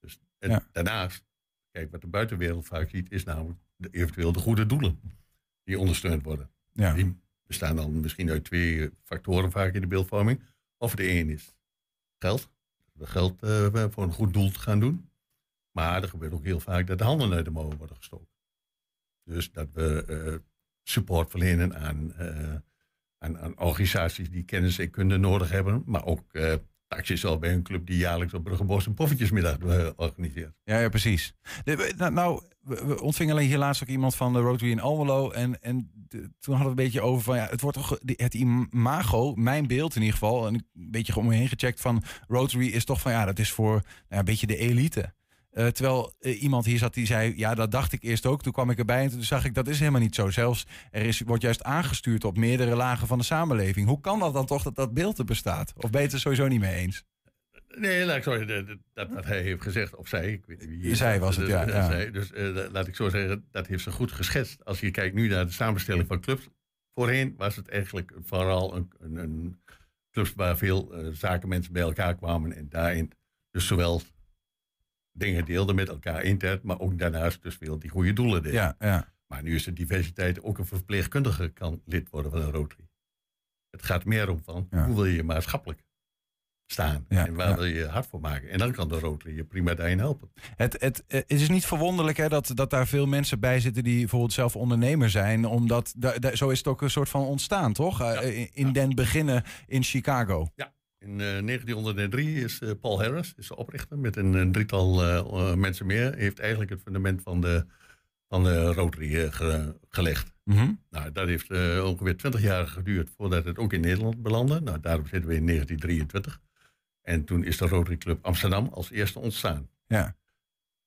Dus, en ja. Daarnaast, kijk, wat de buitenwereld vaak ziet, is namelijk de, eventueel de goede doelen die ondersteund worden. Ja. Die bestaan dan misschien uit twee factoren vaak in de beeldvorming. Of de een is geld. We geld uh, voor een goed doel te gaan doen. Maar er gebeurt ook heel vaak dat de handen uit de mouwen worden gestoken. Dus dat we uh, support verlenen aan... Uh, Aan, aan organisaties die kennis en kunde nodig hebben. Maar ook uh, acties al bij een club die jaarlijks op Bruggenbos een poffertjesmiddag uh, organiseert. Ja, ja, precies. De, nou, nou, we ontvingen hier laatst ook iemand van de Rotary in Almelo. En, en de, toen hadden we een beetje over van ja, het wordt toch het imago, mijn beeld in ieder geval, en een beetje om me heen gecheckt van Rotary is toch van ja, dat is voor nou, een beetje de elite. Uh, terwijl uh, iemand hier zat die zei, ja, dat dacht ik eerst ook. Toen kwam ik erbij en toen zag ik, dat is helemaal niet zo. Zelfs, er is, wordt juist aangestuurd op meerdere lagen van de samenleving. Hoe kan dat dan toch dat dat beeld er bestaat? Of ben je het er sowieso niet mee eens? Nee, laat ik zo zeggen, dat wat hij heeft gezegd, of zij, ik weet niet wie. Zij was het, ja. ja. Zij, dus uh, laat ik zo zeggen, dat heeft ze goed geschetst. Als je kijkt nu naar de samenstelling van clubs. Voorheen was het eigenlijk vooral een, een, een club waar veel uh, zakenmensen bij elkaar kwamen. En daarin dus zowel... dingen deelden met elkaar intern, maar ook daarnaast dus veel die goede doelen deden. Ja, ja. Maar nu is de diversiteit ook een verpleegkundige kan lid worden van een Rotary. Het gaat meer om van, ja. Hoe wil je maatschappelijk staan. Ja, en waar ja. wil je hard voor maken. En dan kan de Rotary je prima daarin helpen. Het, het, het is niet verwonderlijk hè, dat, dat daar veel mensen bij zitten die bijvoorbeeld zelf ondernemer zijn. Omdat da, da, zo is het ook een soort van ontstaan, toch? Ja, in in ja. den beginnen in Chicago. Ja. In uh, negentienhonderddrie is uh, Paul Harris, is de oprichter, met een, een drietal uh, mensen meer, heeft eigenlijk het fundament van de, van de Rotary uh, ge, gelegd. Mm-hmm. Nou, dat heeft uh, ongeveer twintig jaar geduurd voordat het ook in Nederland belandde. Nou, daarom zitten we in negentien drieëntwintig. En toen is de Rotary Club Amsterdam als eerste ontstaan. Ja.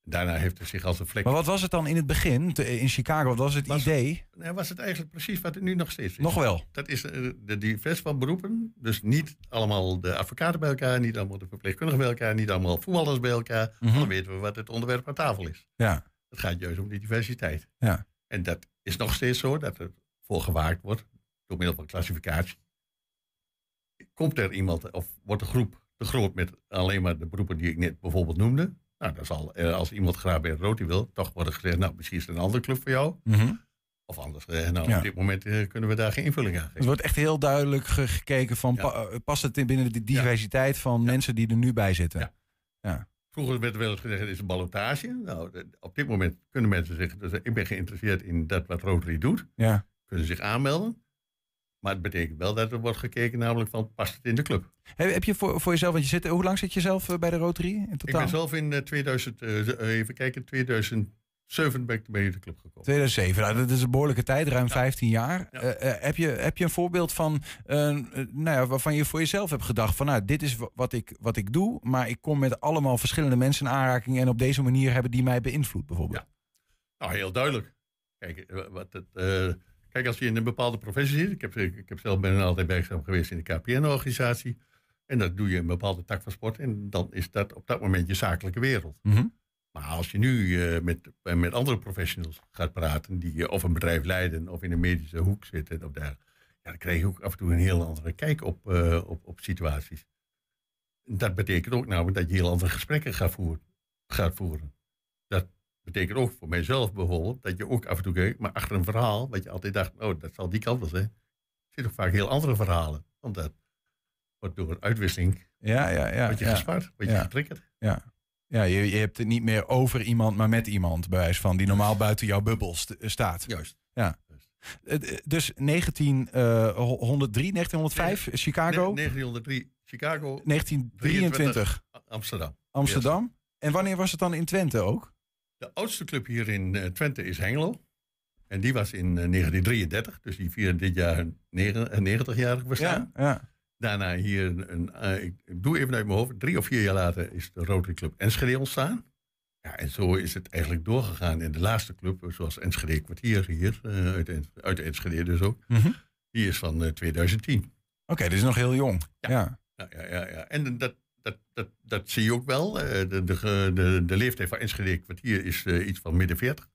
Daarna heeft het zich als een vlek... Maar wat was het dan in het begin, te, in Chicago, wat was het was, idee? Nou, was het eigenlijk precies wat het nu nog steeds is. Nog wel? Dat is de, de divers van beroepen. Dus niet allemaal de advocaten bij elkaar, niet allemaal de verpleegkundigen bij elkaar, niet allemaal voetballers bij elkaar. Mm-hmm. Dan weten we wat het onderwerp aan tafel is. Ja. Het gaat juist om die diversiteit. Ja. En dat is nog steeds zo, dat er voor gewaakt wordt, door middel van klassificatie. Komt er iemand, of wordt de groep te groot met alleen maar de beroepen die ik net bijvoorbeeld noemde? Nou, dan zal, als iemand graag bij Rotary wil, toch worden gezegd, nou, misschien is er een andere club voor jou. Mm-hmm. Of anders, nou, ja. op dit moment uh, kunnen we daar geen invulling aan geven. Het wordt echt heel duidelijk gekeken van, ja. pa- past het binnen de diversiteit ja. van ja. mensen die er nu bij zitten? Ja. Ja. Vroeger werd wel eens gezegd, het is een ballotage. Nou, op dit moment kunnen mensen zeggen, dus ik ben geïnteresseerd in dat wat Rotary doet. Ja. Kunnen zich aanmelden. Maar het betekent wel dat er wordt gekeken, namelijk van, past het in de club? Heb, heb je voor, voor jezelf, want je zit, hoe lang zit je zelf bij de Rotary in totaal? Ik ben zelf in uh, tweeduizend, uh, even kijken, tweeduizend zeven ben ik bij de club gekomen. tweeduizend zeven, nou, dat is een behoorlijke tijd, ruim ja. vijftien jaar. Ja. Uh, uh, heb, je, heb je een voorbeeld van, uh, uh, nou ja, waarvan je voor jezelf hebt gedacht van, nou, dit is w- wat, ik, wat ik doe, maar ik kom met allemaal verschillende mensen in aanraking en op deze manier hebben die mij beïnvloed, bijvoorbeeld? Ja. Nou, heel duidelijk. Kijk, wat het... Uh, Kijk, als je in een bepaalde professie zit... Ik heb, ik heb zelf ben altijd werkzaam geweest in de K P N-organisatie. En dat doe je een bepaalde tak van sport. En dan is dat op dat moment je zakelijke wereld. Mm-hmm. Maar als je nu uh, met, met andere professionals gaat praten... die uh, of een bedrijf leiden of in een medische hoek zitten... Of daar, ja, dan krijg je ook af en toe een heel andere kijk op, uh, op, op situaties. Dat betekent ook namelijk dat je heel andere gesprekken gaat, voer, gaat voeren. Dat betekent ook voor mijzelf bijvoorbeeld, dat je ook af en toe kijkt, maar achter een verhaal, wat je altijd dacht, oh, dat zal die kant wel zijn, zitten ook vaak heel andere verhalen. Want dat wordt door uitwisseling, ja, ja, ja, word je ja. gespart, word je ja. getriggerd. Ja, ja je, je hebt het niet meer over iemand, maar met iemand, bij wijze van, die normaal buiten jouw bubbel st- staat. Juist. Ja. Juist. Dus negentienhonderddrie, negentienhonderdvijf, nee, Chicago? Nee, negentienhonderdrie, Chicago. negentien drieëntwintig. Amsterdam. Amsterdam. En wanneer was het dan in Twente ook? De oudste club hier in uh, Twente is Hengelo. En die was in uh, negentien drieëndertig. Dus die vieren dit jaar hun negentigjarig bestaan. Ja, ja. Daarna hier, een, een, uh, ik doe even uit mijn hoofd, drie of vier jaar later is de Rotary Club Enschede ontstaan. Ja, en zo is het eigenlijk doorgegaan. En de laatste club, zoals Enschede Kwartier hier, uh, uit, uit Enschede dus ook, mm-hmm. die is van uh, tweeduizend tien. Oké, okay, dat is nog heel jong. Ja, ja, ja, ja, ja, ja. En dat... Dat, dat, dat zie je ook wel. De, de, de, de leeftijd van Enschede Kwartier is uh, iets van midden veertig.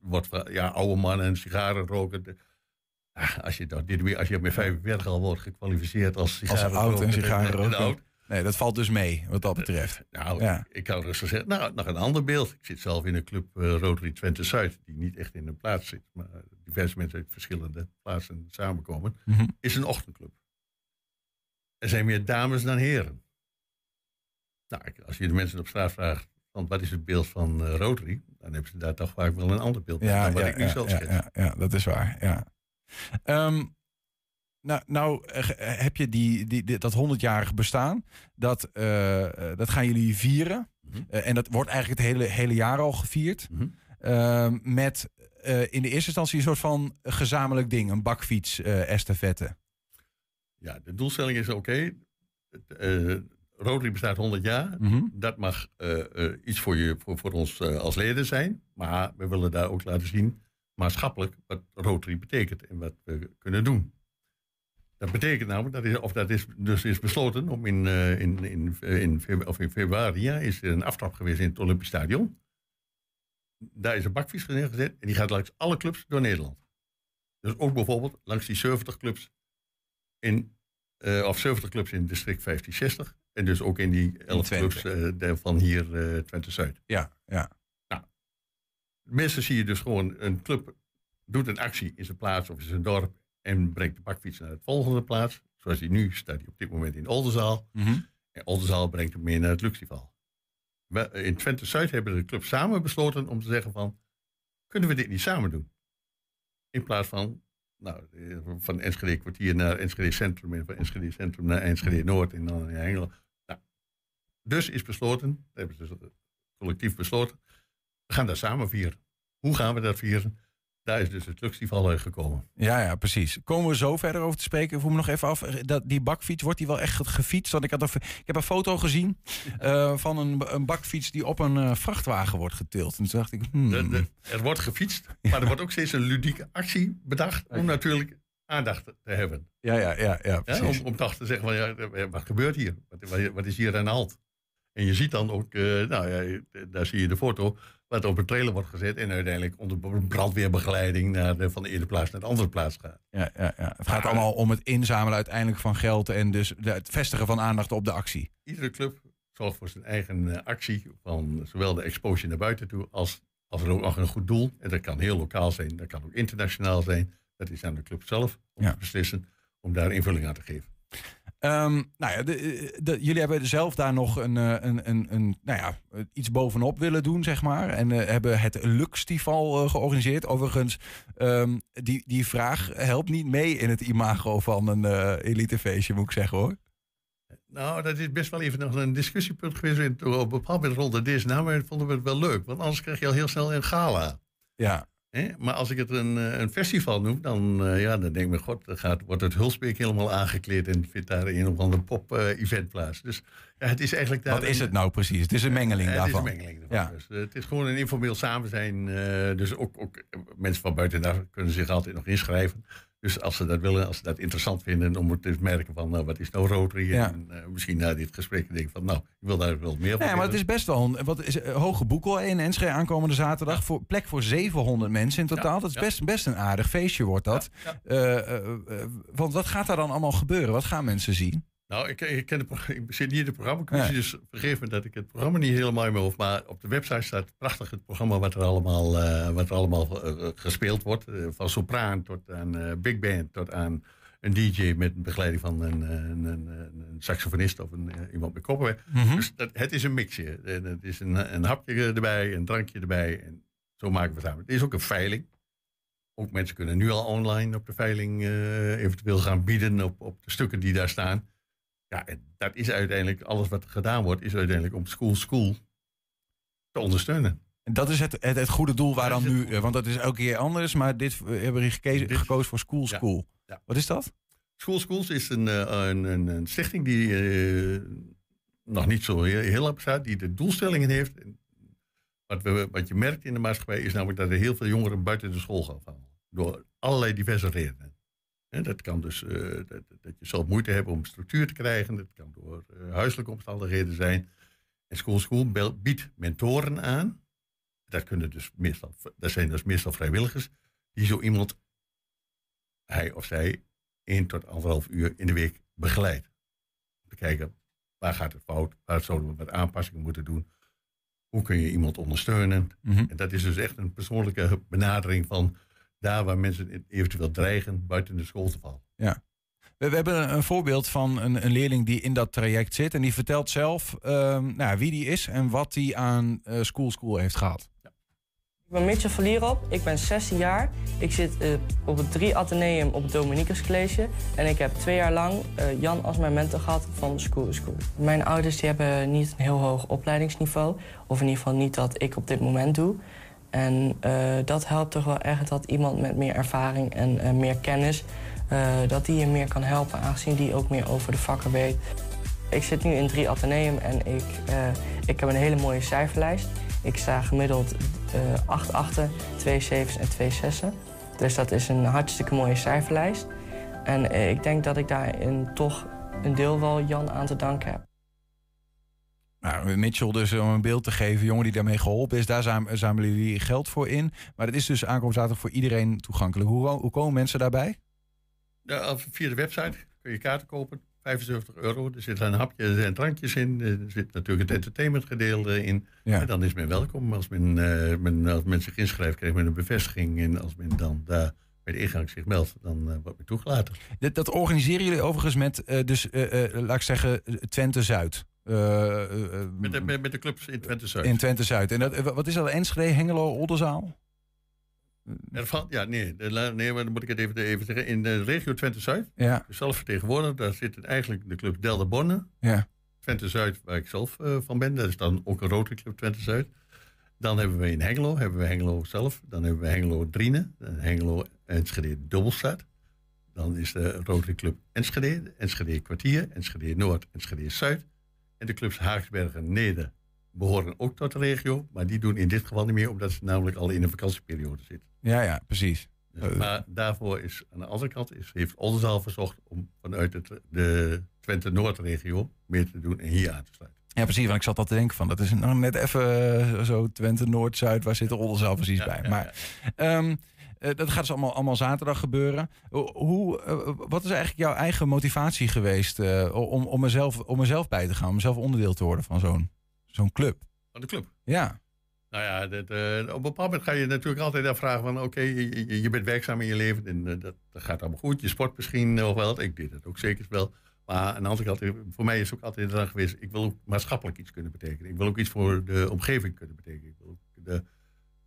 Wordt van, ja, oude mannen en sigaren roken. Ah, als, je dat, dit, als je met vijfenveertig al wordt gekwalificeerd als sigaren oud en sigaren roken. Nee, dat valt dus mee, wat dat betreft. Uh, nou, ja. ik, ik kan rustig zeggen. Nou, nog een ander beeld. Ik zit zelf in een club uh, Rotary Twente-Zuid, die niet echt in een plaats zit, maar diverse mensen uit verschillende plaatsen samenkomen. Mm-hmm. Is een ochtendclub. Er zijn meer dames dan heren. Nou, als je de mensen op straat vraagt, want wat is het beeld van uh, Rotary? Dan hebben ze daar toch vaak wel een ander beeld van ja, dan wat ja, ik nu ja, zelf ja, schets. Ja, ja, dat is waar, ja. Um, nou, nou heb je die, die, die, dat honderdjarig bestaan. Dat, uh, dat gaan jullie vieren. Mm-hmm. Uh, en dat wordt eigenlijk het hele, hele jaar al gevierd. Mm-hmm. Uh, met uh, in de eerste instantie een soort van gezamenlijk ding. Een bakfiets uh, estafette. Ja, de doelstelling is oké. Okay. Uh, Rotary bestaat honderd jaar. Mm-hmm. Dat mag uh, uh, iets voor, je, voor, voor ons uh, als leden zijn. Maar we willen daar ook laten zien maatschappelijk wat Rotary betekent en wat we kunnen doen. Dat betekent namelijk, dat is, of dat is dus is besloten om in, uh, in, in, in, in, of in februari ja, is er een aftrap geweest in het Olympisch Stadion. Daar is een bakfiets neergezet en die gaat langs alle clubs door Nederland. Dus ook bijvoorbeeld langs die zeventig clubs. In, uh, of zeventig clubs in district vijftien zestig. En dus ook in die elf in clubs uh, de, van hier uh, Twente-Zuid. Ja, ja. Nou, meestal zie je dus gewoon een club doet een actie in zijn plaats of in zijn dorp en brengt de bakfiets naar het volgende plaats. Zoals hij nu staat, hij op dit moment in Oldenzaal. Mm-hmm. En Oldenzaal brengt hem meer naar het Luxtival. We, in Twente-Zuid hebben de club samen besloten om te zeggen van... kunnen we dit niet samen doen? In plaats van... Nou, van Enschede kwartier naar Enschede Centrum en van Enschede Centrum naar Enschede Noord en dan naar Hengelo. Nou, dus is besloten, hebben ze dus collectief besloten, we gaan daar samen vieren. Hoe gaan we dat vieren? Daar is dus het Luxtival uitgekomen. Ja, ja, precies. Komen we zo verder over te spreken. Ik voel me nog even af, dat die bakfiets, wordt die wel echt gefietst? Want ik, had een, ik heb een foto gezien uh, van een, een bakfiets die op een uh, vrachtwagen wordt getild. En toen dacht ik... Hmm. De, de, er wordt gefietst, ja. Maar er wordt ook steeds een ludieke actie bedacht... om natuurlijk aandacht te hebben. Ja, ja, ja, ja, precies. Ja, om, om te zeggen, van, ja, wat gebeurt hier? Wat, wat is hier aan de hand? En je ziet dan ook, uh, nou ja, daar zie je de foto... wat op een trailer wordt gezet en uiteindelijk onder brandweerbegeleiding naar de, van de ene plaats naar de andere plaats gaat. Ja, ja, ja. Het gaat maar, allemaal om het inzamelen uiteindelijk van geld en dus het vestigen van aandacht op de actie. Iedere club zorgt voor zijn eigen actie van zowel de exposure naar buiten toe als, als er ook nog een goed doel. En dat kan heel lokaal zijn, dat kan ook internationaal zijn. Dat is aan de club zelf om ja. te beslissen om daar invulling aan te geven. Um, nou ja, de, de, jullie hebben zelf daar nog een, een, een, een, nou ja, iets bovenop willen doen, zeg maar. En uh, hebben het Luxtival uh, georganiseerd. Overigens, um, die, die vraag helpt niet mee in het imago van een uh, elitefeestje, moet ik zeggen, hoor. Nou, dat is best wel even nog een discussiepunt geweest. Op een bepaald moment rond deze naam vonden we het wel leuk. Want anders krijg je al heel snel een gala. Ja. He? Maar als ik het een, een festival noem, dan, uh, ja, dan denk ik me, god, dan gaat, wordt het Hulsbeek helemaal aangekleed en vindt daar een of ander pop-event uh, plaats. Dus ja, het is eigenlijk daar. Wat is het nou precies? Het is een mengeling uh, daarvan. Het is een mengeling daarvan. Ja. Dus, uh, het is gewoon een informeel samen zijn. Uh, dus ook, ook mensen van buitenaf kunnen zich altijd nog inschrijven. Dus als ze dat willen, als ze dat interessant vinden, om te merken van, nou, wat is nou Rotary? Ja. En uh, misschien na dit gesprek denk ik van, nou, ik wil daar wel meer van. Ja, maar doen. Het is best wel, een, wat is uh, Hoge Boekel in Enschede aankomende zaterdag, ja. voor, plek voor zevenhonderd mensen in totaal. Ja. Dat is ja. best, best een aardig feestje wordt dat. Ja. Ja. Uh, uh, uh, want wat gaat daar dan allemaal gebeuren? Wat gaan mensen zien? Nou, ik, ik, ken de, ik zit hier in de programmacommissie, ja. dus vergeef me dat ik het programma niet helemaal in mijn hoofd, maar op de website staat prachtig het programma wat er allemaal, uh, wat er allemaal uh, gespeeld wordt. Uh, van sopraan tot aan uh, big band, tot aan een D J met begeleiding van een, een, een, een saxofonist of een, uh, iemand met koppenwerk. Mm-hmm. Dus dat, het is een mixje. Uh, het is een, een hapje erbij, een drankje erbij en zo maken we het samen. Het is ook een veiling. Ook mensen kunnen nu al online op de veiling uh, eventueel gaan bieden op, op de stukken die daar staan. Ja, en dat is uiteindelijk, alles wat gedaan wordt, is uiteindelijk om School School te ondersteunen. En dat is het, het, het goede doel waar dat dan nu, want dat is elke keer anders, maar dit hebben we gekezen, dit, gekozen voor School School. Ja, ja. Wat is dat? School Schools is een, een, een, een stichting die uh, nog niet zo heel, heel lang bestaat, die de doelstellingen heeft. Wat, we, wat je merkt in de maatschappij is namelijk dat er heel veel jongeren buiten de school gaan vallen. Door allerlei diverse redenen. En dat kan dus uh, dat, dat je zelf moeite hebt om structuur te krijgen. Dat kan door uh, huiselijke omstandigheden zijn. En School School biedt mentoren aan. Dat, kunnen dus meestal, dat zijn dus meestal vrijwilligers. Die zo iemand, hij of zij, één tot anderhalf uur in de week begeleidt. Om te kijken, waar gaat het fout? Waar zouden we wat aanpassingen moeten doen? Hoe kun je iemand ondersteunen? Mm-hmm. En dat is dus echt een persoonlijke benadering van... daar waar mensen eventueel dreigen buiten de school te vallen. Ja. We, we hebben een, een voorbeeld van een, een leerling die in dat traject zit... en die vertelt zelf um, nou, wie die is en wat die aan uh, School School heeft gehad. Ja. Ik ben Mitchell Verlierop, ik ben zestien jaar. Ik zit uh, op het drie Atheneum op het Dominicus College... en ik heb twee jaar lang uh, Jan als mijn mentor gehad van School School. Mijn ouders die hebben niet een heel hoog opleidingsniveau... of in ieder geval niet dat ik op dit moment doe... En uh, dat helpt toch wel echt dat iemand met meer ervaring en uh, meer kennis... Uh, dat die je meer kan helpen, aangezien die ook meer over de vakken weet. Ik zit nu in drie Atheneum en ik, uh, ik heb een hele mooie cijferlijst. Ik sta gemiddeld uh, acht achten, twee zevens en twee zessen. Dus dat is een hartstikke mooie cijferlijst. En uh, ik denk dat ik daarin toch een deel wel Jan aan te danken heb. Nou, Mitchell dus, om een beeld te geven, jongen die daarmee geholpen is, daar zamelen jullie geld voor in. Maar het is dus aankomend zaterdag voor iedereen toegankelijk. Hoe, hoe komen mensen daarbij? Ja, via de website kun je kaarten kopen, vijfenzeventig euro. Er zitten een hapje, er zijn drankjes in, er zit natuurlijk het entertainmentgedeelte in. Ja. En dan is men welkom. Als men, uh, men, als men zich inschrijft, krijgt men een bevestiging. En als men dan daar bij de ingang zich meldt, dan uh, wordt weer toegelaten. Dat, dat organiseren jullie overigens met, uh, dus, uh, uh, laat ik zeggen, Twente-Zuid. Uh, uh, met, de, met, met de clubs in Twente-Zuid. In Twente-Zuid. En dat, wat is dat, Enschede, Hengelo, Oldenzaal? Er valt, ja, nee, nee, maar dan moet ik het even, even zeggen. In de regio Twente-Zuid, ja. Zelf vertegenwoordigd, daar zitten eigenlijk de club Delden-Borne. Ja. Twente-Zuid, waar ik zelf uh, van ben, dat is dan ook een Rotary Club Twente-Zuid. Dan hebben we in Hengelo, hebben we Hengelo zelf. Dan hebben we Hengelo Driene, Hengelo Enschede Dubbelstad. Dan is de Rotary Club Enschede, Enschede Kwartier, Enschede Noord, Enschede Zuid. En de clubs Haaksbergen, Neder behoren ook tot de regio. Maar die doen in dit geval niet meer, omdat ze namelijk al in een vakantieperiode zitten. Ja, ja, precies. Dus, uh, maar daarvoor is aan de andere kant is, heeft Oldenzaal verzocht om vanuit het, de Twente-Noord-regio meer te doen en hier aan te sluiten. Ja, precies, want ik zat al te denken van, dat is nou net even zo Twente, Noord, Zuid, waar zit de Oldenzaal precies ja, bij. Ja, maar ja. Um, uh, dat gaat dus allemaal, allemaal zaterdag gebeuren. Hoe, uh, wat is eigenlijk jouw eigen motivatie geweest uh, om, om, mezelf, om mezelf bij te gaan, om mezelf onderdeel te worden van zo'n zo'n club? Van de club? Ja. Nou ja, dat, uh, op een bepaald moment ga je natuurlijk altijd afvragen van, oké, okay, je, je bent werkzaam in je leven en uh, dat, dat gaat allemaal goed. Je sport misschien nog wel, ik deed dat ook zeker wel. Maar aan de andere kant, voor mij is het ook altijd de dag geweest, ik wil ook maatschappelijk iets kunnen betekenen. Ik wil ook iets voor de omgeving kunnen betekenen. Ik wil ook de,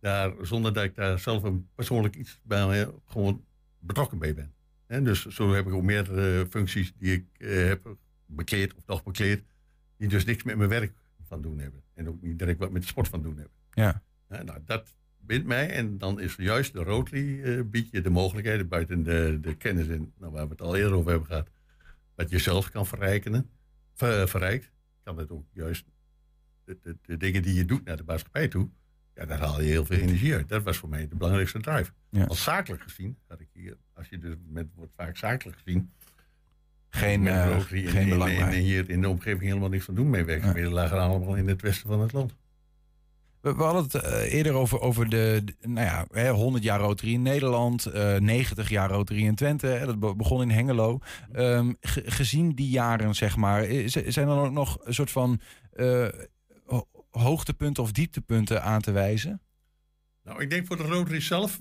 daar, zonder dat ik daar zelf een persoonlijk iets bij gewoon betrokken mee ben. En dus zo heb ik ook meerdere functies die ik eh, heb bekleed of nog bekleed, die dus niks met mijn werk van doen hebben. En ook niet direct wat met de sport van doen hebben. Ja. Ja, nou, dat bindt mij en dan is juist de Rotary eh, biedt je de mogelijkheden buiten de, de kennis in, nou, waar we het al eerder over hebben gehad. Wat je zelf kan verrijken, ver, verrijkt, kan het ook juist de, de, de dingen die je doet naar de maatschappij toe, ja, daar haal je heel veel energie uit. Dat was voor mij de belangrijkste drive. Ja. Als zakelijk gezien, had ik hier, als je dus met wordt vaak zakelijk gezien, geen, met uh, geen in, belang in, in, in, hier in de omgeving helemaal niks van doen mee werken. Ja. Lagen allemaal in het westen van het land. We, we hadden het uh, eerder over, over de, de nou ja, hè, honderd jaar Rotary in Nederland, uh, negentig jaar Rotary in Twente. Hè, dat be- begon in Hengelo. Um, ge- gezien die jaren, zeg maar, is, zijn er ook nog een soort van uh, hoogtepunten of dieptepunten aan te wijzen? Nou, ik denk voor de Rotary zelf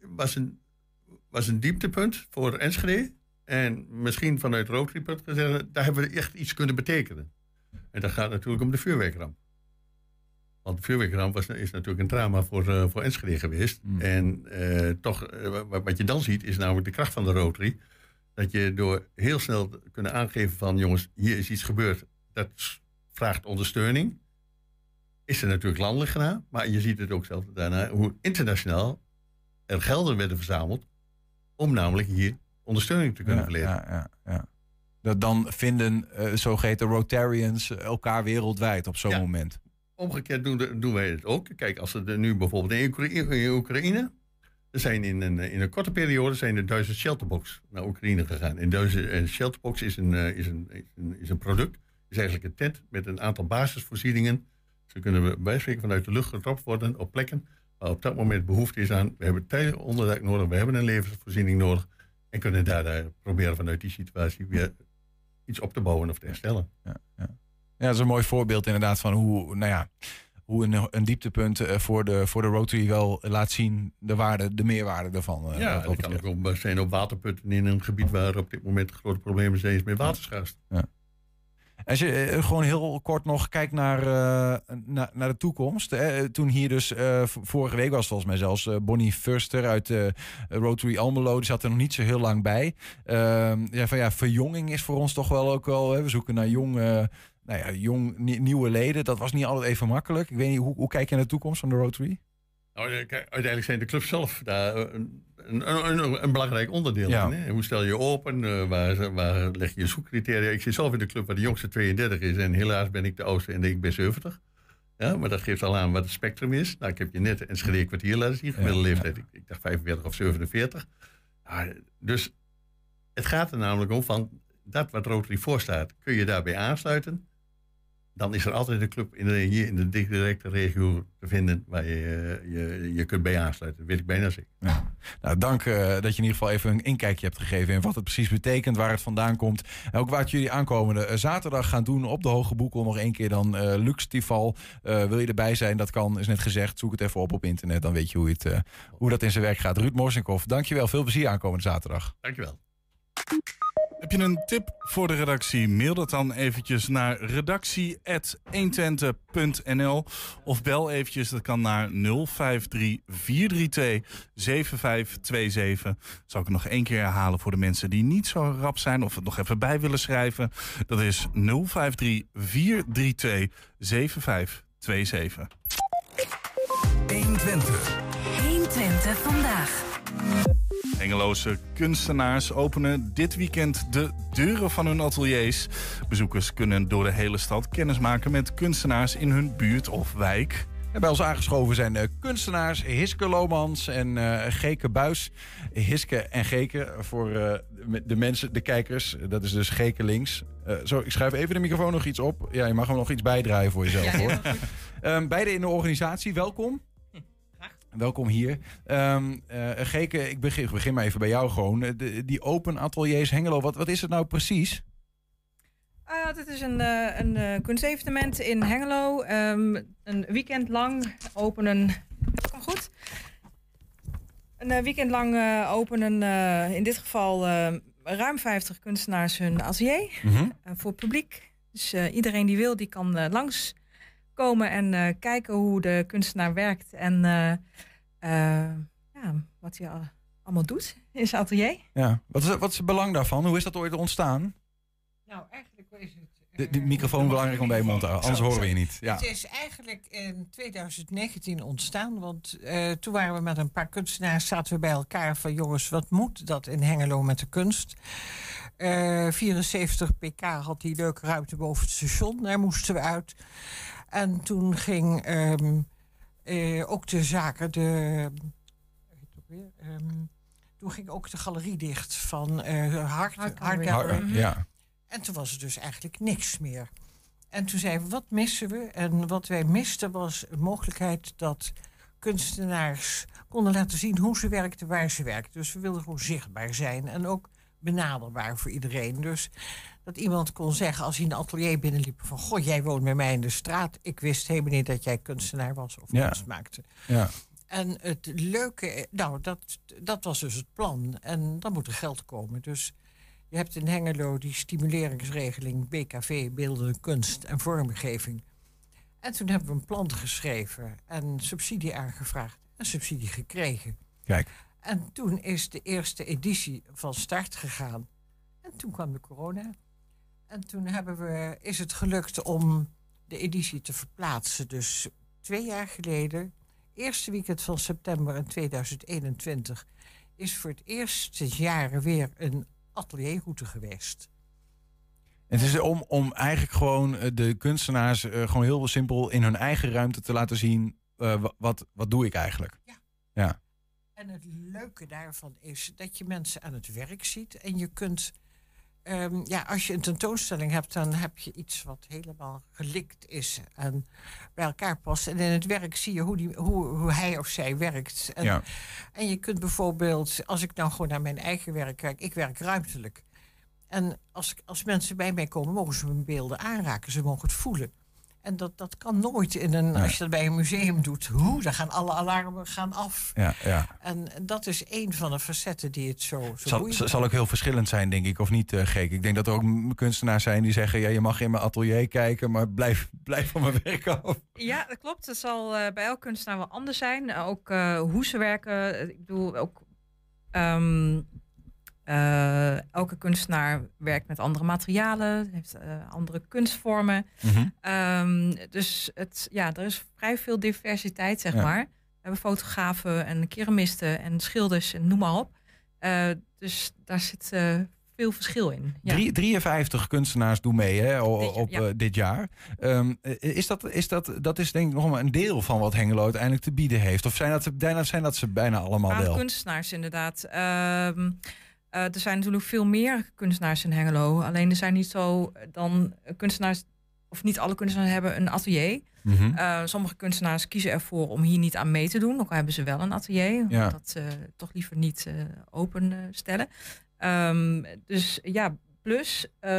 was een, was een dieptepunt voor Enschede. En misschien vanuit Rotary-punt gezegd, daar hebben we echt iets kunnen betekenen. En dat gaat natuurlijk om de vuurwerkramp. Want de vuurwerkramp was, is natuurlijk een drama voor, uh, voor Enschede geweest. Mm. En uh, toch, uh, wat je dan ziet, is namelijk de kracht van de Rotary. Dat je door heel snel te kunnen aangeven van, jongens, hier is iets gebeurd. Dat vraagt ondersteuning. Is er natuurlijk landelijk gedaan. Maar je ziet het ook zelf daarna, hoe internationaal er gelden werden verzameld. Om namelijk hier ondersteuning te kunnen ja, verlenen. Ja, ja, ja. Dat dan vinden uh, zogeheten Rotarians elkaar wereldwijd op zo'n ja. moment. Omgekeerd doen, doen wij het ook. Kijk, als er nu bijvoorbeeld in Oekraïne, in Oekraïne er zijn in een, in een korte periode zijn er duizend Shelterbox naar Oekraïne gegaan. En een Shelterbox is een, is, een, is, een, is een product, is eigenlijk een tent met een aantal basisvoorzieningen. Ze kunnen bij spreken vanuit de lucht getropt worden op plekken waar op dat moment behoefte is aan. We hebben tijdelijk onderdak nodig, we hebben een levensvoorziening nodig en kunnen daar, daar proberen vanuit die situatie weer iets op te bouwen of te herstellen. Ja, ja. Ja, dat is een mooi voorbeeld inderdaad van hoe, nou ja, hoe een, een dieptepunt voor de, voor de Rotary wel laat zien de waarde, de meerwaarde daarvan. Ja, dat kan ook op, zijn op waterputten in een gebied waar op dit moment grote problemen zijn met waterschaarste. Ja. Als je gewoon heel kort nog kijkt naar, uh, naar, naar de toekomst. Hè? Toen hier dus uh, vorige week was volgens mij zelfs uh, Bonnie Furster uit uh, Rotary Almelo. Die zat er nog niet zo heel lang bij. Uh, ja, van, ja, verjonging is voor ons toch wel ook wel. Hè? We zoeken naar jong, uh, nou ja, jong nieuwe leden. Dat was niet altijd even makkelijk. Ik weet niet, hoe, hoe kijk je naar de toekomst van de Rotary? Nou, uiteindelijk zijn de clubs zelf daar een, een, een, een belangrijk onderdeel ja. in. Hè? Hoe stel je open? Uh, waar, waar leg je je zoekcriteria? Ik zit zelf in de club waar de jongste tweeëndertig is. En helaas ben ik de oudste en ik ben zeventig. Ja, maar dat geeft al aan wat het spectrum is. Nou, ik heb je net een Enschede kwartier laten zien. Gemiddelde ja, leeftijd, ja. Ik, ik dacht vijfenveertig of zevenenveertig. Ja, dus het gaat er namelijk om van dat wat Rotary voorstaat. Kun je daarbij aansluiten? Dan is er altijd een club in de, hier in de directe regio te vinden waar je je, je kunt bij aansluiten. Dat weet ik bijna zeker. Ja. Nou, dank uh, dat je in ieder geval even een inkijkje hebt gegeven in wat het precies betekent, waar het vandaan komt. En ook waar het jullie aankomende uh, zaterdag gaan doen op de Hoge Boekel. Nog één keer dan uh, Luxtival. Uh, wil je erbij zijn? Dat kan, is net gezegd. Zoek het even op op internet, dan weet je hoe, het, uh, hoe dat in zijn werk gaat. Ruud Morsinkoff, dankjewel. Veel plezier aankomende zaterdag. Dankjewel. Heb je een tip voor de redactie? Mail dat dan eventjes naar redactie apenstaartje een twente punt n l of bel eventjes, dat kan naar nul vijf drie vier drie twee zeven vijf twee zeven. Zal ik het nog één keer herhalen voor de mensen die niet zo rap zijn of het nog even bij willen schrijven. Dat is nul vijf drie vier drie twee zeven vijf twee zeven. honderdtwintig. honderdtwintig vandaag. Hengeloze kunstenaars openen dit weekend de deuren van hun ateliers. Bezoekers kunnen door de hele stad kennis maken met kunstenaars in hun buurt of wijk. En bij ons aangeschoven zijn uh, kunstenaars Hiske Lomans en uh, Geke Buijs. Hiske en Geke voor uh, de mensen, de kijkers. Dat is dus Geke links. Uh, zo, ik schuif even de microfoon nog iets op. Ja, je mag hem nog iets bijdraaien voor jezelf, hoor. Ja, um, beide in de organisatie, welkom. Welkom hier. Um, uh, Geke, ik begin, ik begin maar even bij jou gewoon. De, die open ateliers Hengelo, wat, wat is het nou precies? Uh, dit is een, uh, een uh, kunstevenement in Hengelo. Um, een weekend lang openen... Dat kan goed. Een uh, weekend lang uh, openen uh, in dit geval uh, ruim vijftig kunstenaars hun atelier. Mm-hmm. Uh, voor publiek. Dus uh, iedereen die wil, die kan uh, langs... komen en uh, kijken hoe de kunstenaar werkt en uh, uh, ja, wat hij al, allemaal doet in zijn atelier. Ja. Wat, is, wat is het belang daarvan? Hoe is dat ooit ontstaan? Nou, eigenlijk is het... Uh, de, de microfoon belangrijk om bij je mond te houden, anders horen we je niet. Ja. Het is eigenlijk in twintig negentien ontstaan, want uh, toen waren we met een paar kunstenaars, zaten we bij elkaar van jongens, wat moet dat in Hengelo met de kunst? Uh, vierenzeventig pk had die leuke ruimte boven het station, daar moesten we uit. En toen ging um, eh, ook de zaken, de, um, toen ging ook de galerie dicht van uh, Hart Gallery. Gallery. Ja. En toen was er dus eigenlijk niks meer. En toen zeiden we, wat missen we? En wat wij misten was de mogelijkheid dat kunstenaars konden laten zien hoe ze werkten, waar ze werkten. Dus we wilden gewoon zichtbaar zijn en ook benaderbaar voor iedereen. Dus dat iemand kon zeggen als hij een atelier binnenliep van goh, jij woont bij mij in de straat. Ik wist helemaal niet dat jij kunstenaar was of ja. kunst maakte. Ja. En het leuke, nou dat, dat was dus het plan. En dan moet er geld komen. Dus je hebt in Hengelo die stimuleringsregeling B K V, beeldende kunst en vormgeving. En toen hebben we een plan geschreven en subsidie aangevraagd en subsidie gekregen. Kijk. En toen is de eerste editie van start gegaan. En toen kwam de corona. En toen hebben we, is het gelukt om de editie te verplaatsen. Dus twee jaar geleden, eerste weekend van september in tweeduizend eenentwintig... is voor het eerst sinds jaren weer een atelierroute geweest. En het is om, om eigenlijk gewoon de kunstenaars uh, gewoon heel simpel in hun eigen ruimte te laten zien... Uh, wat, wat doe ik eigenlijk? Ja. Ja. En het leuke daarvan is dat je mensen aan het werk ziet. En je kunt, um, ja, als je een tentoonstelling hebt, dan heb je iets wat helemaal gelikt is en bij elkaar past. En in het werk zie je hoe, die, hoe, hoe hij of zij werkt. En, ja. en je kunt bijvoorbeeld, als ik nou gewoon naar mijn eigen werk kijk, ik werk ruimtelijk. En als, als mensen bij mij komen, mogen ze hun beelden aanraken, ze mogen het voelen. En dat, dat kan nooit in een, ja. als je dat bij een museum doet, hoe, dan gaan alle alarmen gaan af. Ja, ja. En dat is één van de facetten die het zo, zo zal, boeiend zal ook heel verschillend zijn, denk ik, of niet, uh, Geke? Ik denk dat er ook kunstenaars zijn die zeggen, ja, je mag in mijn atelier kijken, maar blijf, blijf van mijn werk af. Ja, dat klopt. Dat zal uh, bij elk kunstenaar wel anders zijn. Uh, ook uh, hoe ze werken. Ik bedoel, ook um, uh, elke kunstenaar werkt met andere materialen, heeft uh, andere kunstvormen. Mm-hmm. Um, dus het, ja, er is vrij veel diversiteit, zeg ja. maar. We hebben fotografen en keramisten en schilders en noem maar op. Uh, dus daar zit uh, veel verschil in. Ja. Drie, drieënvijftig kunstenaars doen mee hè, op, op ja. dit jaar. Um, is dat, is dat, dat is denk ik nog maar een deel van wat Hengelo uiteindelijk te bieden heeft. Of zijn dat, zijn dat ze bijna allemaal wel? Alle kunstenaars inderdaad. Um, Uh, er zijn natuurlijk veel meer kunstenaars in Hengelo. Alleen er zijn niet zo dan kunstenaars of niet alle kunstenaars hebben een atelier. Mm-hmm. Uh, sommige kunstenaars kiezen ervoor om hier niet aan mee te doen. Ook al hebben ze wel een atelier. Ja. Dat ze toch liever niet uh, openstellen. Uh, um, dus ja, plus... Uh,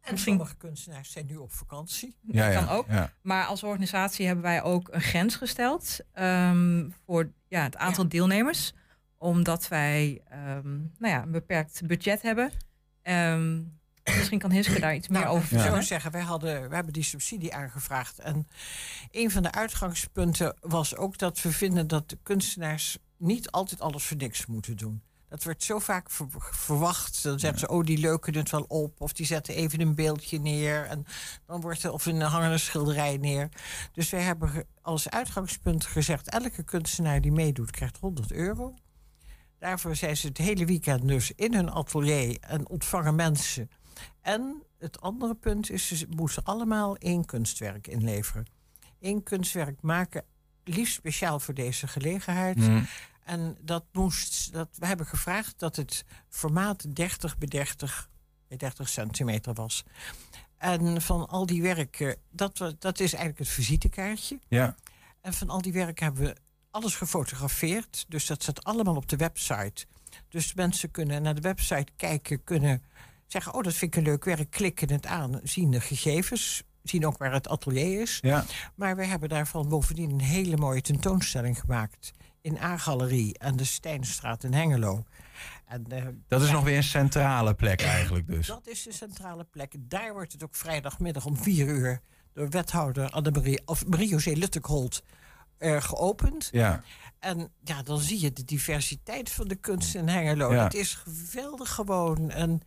En sommige kunstenaars zijn nu op vakantie. Ja, dat kan ja, ook. Ja. Maar als organisatie hebben wij ook een grens gesteld um, voor ja, het aantal ja. deelnemers. Omdat wij um, nou ja, een beperkt budget hebben. Um, misschien kan Hiske daar iets nou, meer over vertellen. Ik zou zeggen, wij, hadden, wij hebben die subsidie aangevraagd. En een van de uitgangspunten was ook dat we vinden dat de kunstenaars niet altijd alles voor niks moeten doen. Dat wordt zo vaak ver, verwacht. Dan zetten ze, oh, die leuken het wel op. Of die zetten even een beeldje neer. En dan wordt er, of een hangende schilderij neer. Dus wij hebben als uitgangspunt gezegd... elke kunstenaar die meedoet krijgt honderd euro. Daarvoor zijn ze het hele weekend dus in hun atelier... en ontvangen mensen. En het andere punt is, ze moeten allemaal één kunstwerk inleveren. Eén kunstwerk maken, liefst speciaal voor deze gelegenheid... Mm. En dat moest, dat, we hebben gevraagd dat het formaat dertig bij dertig bij dertig centimeter was. En van al die werken, dat, dat is eigenlijk het visitekaartje. Ja. En van al die werken hebben we alles gefotografeerd. Dus dat staat allemaal op de website. Dus mensen kunnen naar de website kijken, kunnen zeggen... oh, dat vind ik een leuk werk, klikken het aan, zien de gegevens... zien ook waar het atelier is. Ja. Maar we hebben daarvan bovendien een hele mooie tentoonstelling gemaakt... in A-galerie aan de Steinstraat in Hengelo. En, uh, dat is ja, nog weer een centrale plek eigenlijk dus. Dat is de centrale plek. Daar wordt het ook vrijdagmiddag om vier uur... door wethouder Anne-Marie of Marie-José Luttekholt uh, geopend. Ja. En ja, dan zie je de diversiteit van de kunst in Hengelo. Ja. Dat is geweldig gewoon. En,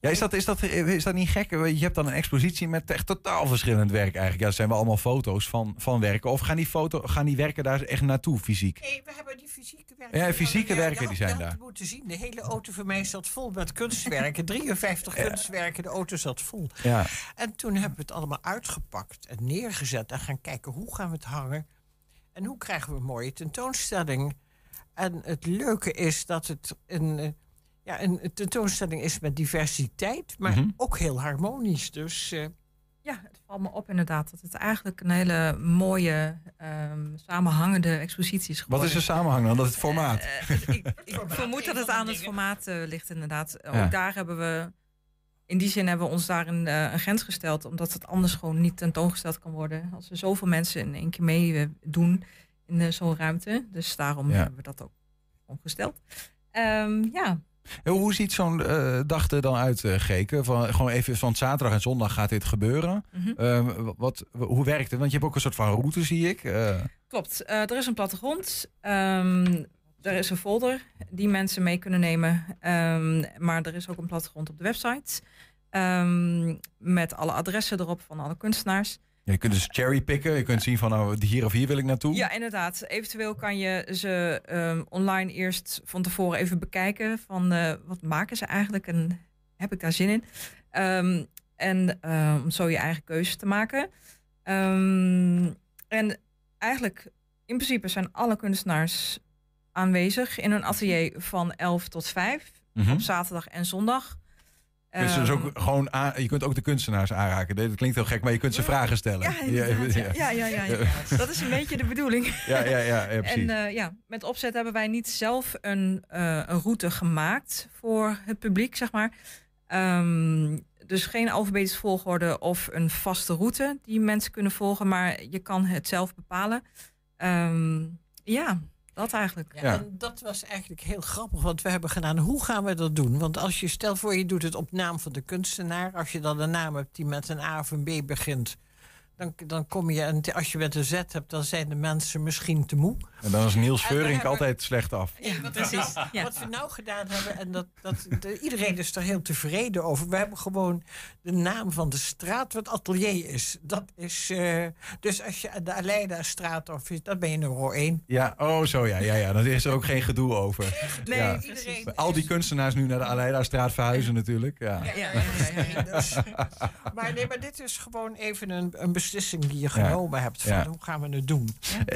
ja, is dat, is, dat, is dat niet gek? Je hebt dan een expositie met echt totaal verschillend werk eigenlijk. Ja, dat zijn wel allemaal foto's van, van werken. Of gaan die, foto, gaan die werken daar echt naartoe, fysiek? Nee, we hebben die fysieke werken. Ja, fysieke werken, werken die zijn daar. Moeten zien. De hele auto van mij zat vol met kunstwerken. drieënvijftig ja. kunstwerken, de auto zat vol. Ja. En toen hebben we het allemaal uitgepakt en neergezet. En gaan kijken, hoe gaan we het hangen? En hoe krijgen we een mooie tentoonstelling? En het leuke is dat het... een Ja, een tentoonstelling is met diversiteit, maar mm-hmm. ook heel harmonisch. Dus, uh... ja, het valt me op inderdaad dat het eigenlijk een hele mooie, um, samenhangende expositie is geworden. Wat is de samenhang dan? Dat het formaat? Uh, uh, ik, ik formaat vermoed dat het aan het formaat uh, ligt inderdaad. Ja. Ook daar hebben we, in die zin hebben we ons daar een, uh, een grens gesteld, omdat het anders gewoon niet tentoongesteld kan worden. Als er zoveel mensen in één keer mee uh, doen in uh, zo'n ruimte. Dus daarom ja. hebben we dat ook omgesteld. Um, ja. Hoe ziet zo'n uh, dag er dan uit, uh, Geke? Van, gewoon even van zaterdag en zondag gaat dit gebeuren. Mm-hmm. uh, wat, hoe werkt het? Want je hebt ook een soort van route, zie ik. Uh... Klopt. Uh, er is een plattegrond. Um, er is een folder die mensen mee kunnen nemen. Um, maar er is ook een plattegrond op de website. Um, met alle adressen erop van alle kunstenaars. Ja, je kunt dus cherrypicken. Je kunt zien van nou, hier of hier wil ik naartoe. Ja, inderdaad. Eventueel kan je ze um, online eerst van tevoren even bekijken. Van uh, wat maken ze eigenlijk en heb ik daar zin in? Um, en om um, zo je eigen keuze te maken. Um, en eigenlijk in principe zijn alle kunstenaars aanwezig in een atelier van elf tot vijf. Mm-hmm. Op zaterdag en zondag. Dus dus ook gewoon aan, je kunt ook de kunstenaars aanraken. Dat klinkt heel gek, maar je kunt ze ja, vragen stellen. Ja, ja, ja, ja, ja, ja. Dat is een beetje de bedoeling. Ja, ja, ja, ja, precies. En uh, ja, met opzet hebben wij niet zelf een, uh, een route gemaakt voor het publiek, zeg maar. Um, dus geen alfabetische volgorde of een vaste route die mensen kunnen volgen. Maar je kan het zelf bepalen. Um, ja. Dat eigenlijk. Ja, ja. En dat was eigenlijk heel grappig, want we hebben gedaan, hoe gaan we dat doen? Want als je, stel voor je doet het op naam van de kunstenaar, als je dan een naam hebt die met een A of een B begint, dan, dan kom je, en als je met een Z hebt, dan zijn de mensen misschien te moe. En dan is Niels Veurink altijd slecht af. Ja, ja, precies. Ja. Wat we nou gedaan hebben, en dat, dat, de, iedereen is er heel tevreden over. We hebben gewoon de naam van de straat, wat atelier is. Dat is uh, dus als je aan de Aleidastraat of dan ben je nummer één. Ja, oh zo, ja, ja, ja. Dan is er ook geen gedoe over. Nee, ja. Iedereen. Al die kunstenaars nu naar de Aleidastraat verhuizen natuurlijk. Ja, ja, ja, ja, ja, ja, ja. Dus, maar nee, maar dit is gewoon even een, een beslissing die je genomen ja. hebt. Van, ja. Hoe gaan we het doen?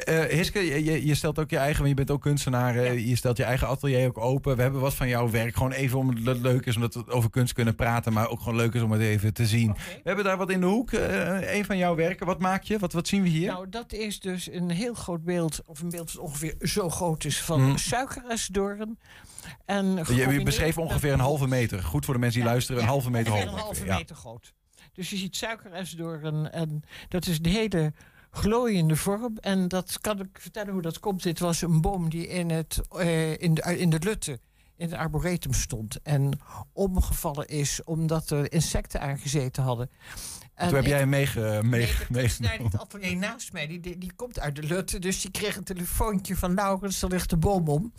Ja. Uh, Hiske, je, je je stelt ook je eigen, want je bent ook kunstenaar. Ja. Je stelt je eigen atelier ook open. We hebben wat van jouw werk. Gewoon even omdat het leuk is, omdat we over kunst kunnen praten. Maar ook gewoon leuk is om het even te zien. Okay. We hebben daar wat in de hoek. Uh, een van jouw werken. Wat maak je? Wat, wat zien we hier? Nou, dat is dus een heel groot beeld. Of een beeld dat ongeveer zo groot is van mm. suikeresdoorn. En je, je beschreef ongeveer een halve meter. Goed voor de mensen die ja, luisteren. Een ja, halve meter hoog. Een halve ja. meter groot. Dus je ziet suikeresdoorn. En dat is de hele... glooiende vorm. En dat kan ik vertellen hoe dat komt. Dit was een boom die in, het, uh, in, de, in de Lutte, in het arboretum stond. En omgevallen is omdat er insecten aangezeten hadden. En toen heb jij hem meegenomen. Nee, nee, het atelier naast mij, die, die, die komt uit de Lutte. Dus die kreeg een telefoontje van Laurens, er ligt de boom om.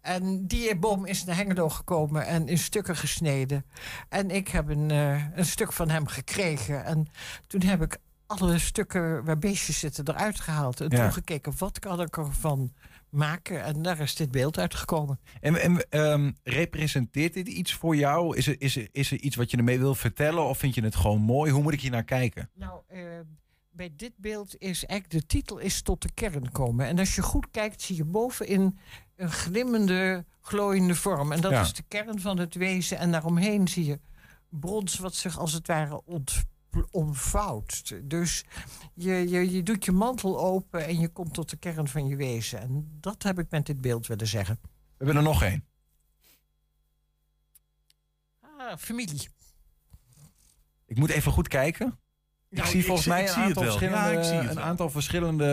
En die boom is naar Hengelo gekomen en in stukken gesneden. En ik heb een, uh, een stuk van hem gekregen. En toen heb ik alle stukken waar beestjes zitten eruit gehaald. En ja. toen gekeken, wat kan ik ervan maken? En daar is dit beeld uitgekomen. En, en um, representeert dit iets voor jou? Is er, is, er, is er iets wat je ermee wil vertellen? Of vind je het gewoon mooi? Hoe moet ik hier naar kijken? Nou, uh, bij dit beeld is eigenlijk de titel is tot de kern komen. En als je goed kijkt, zie je bovenin een glimmende, glooiende vorm. En dat ja. is de kern van het wezen. En daaromheen zie je brons wat zich als het ware ontvangt. Omvouwt. Dus je, je, je doet je mantel open en je komt tot de kern van je wezen. En dat heb ik met dit beeld willen zeggen. We hebben er nog één. Ah, familie. Ik moet even goed kijken. Ik nou, zie volgens ik, mij ik een, zie aantal ja, ik zie een aantal verschillende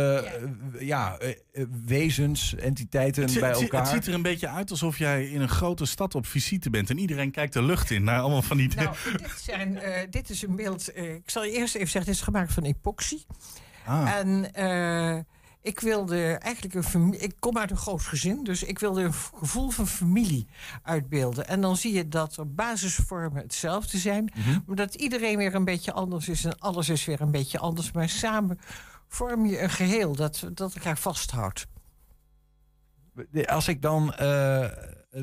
ja. Ja, wezens, entiteiten het, bij elkaar. Het ziet er een beetje uit alsof jij in een grote stad op visite bent. En iedereen kijkt de lucht in naar allemaal van die dingen. Nou, dit, zijn, uh, dit is een beeld, uh, ik zal je eerst even zeggen, dit is gemaakt van epoxy. Ah. En uh, ik wilde eigenlijk een familie, ik kom uit een groot gezin, dus ik wilde een gevoel van familie uitbeelden. En dan zie je dat er basisvormen hetzelfde zijn, mm-hmm. maar dat iedereen weer een beetje anders is en alles is weer een beetje anders. Maar samen vorm je een geheel dat, dat elkaar vasthoudt. Als ik dan uh,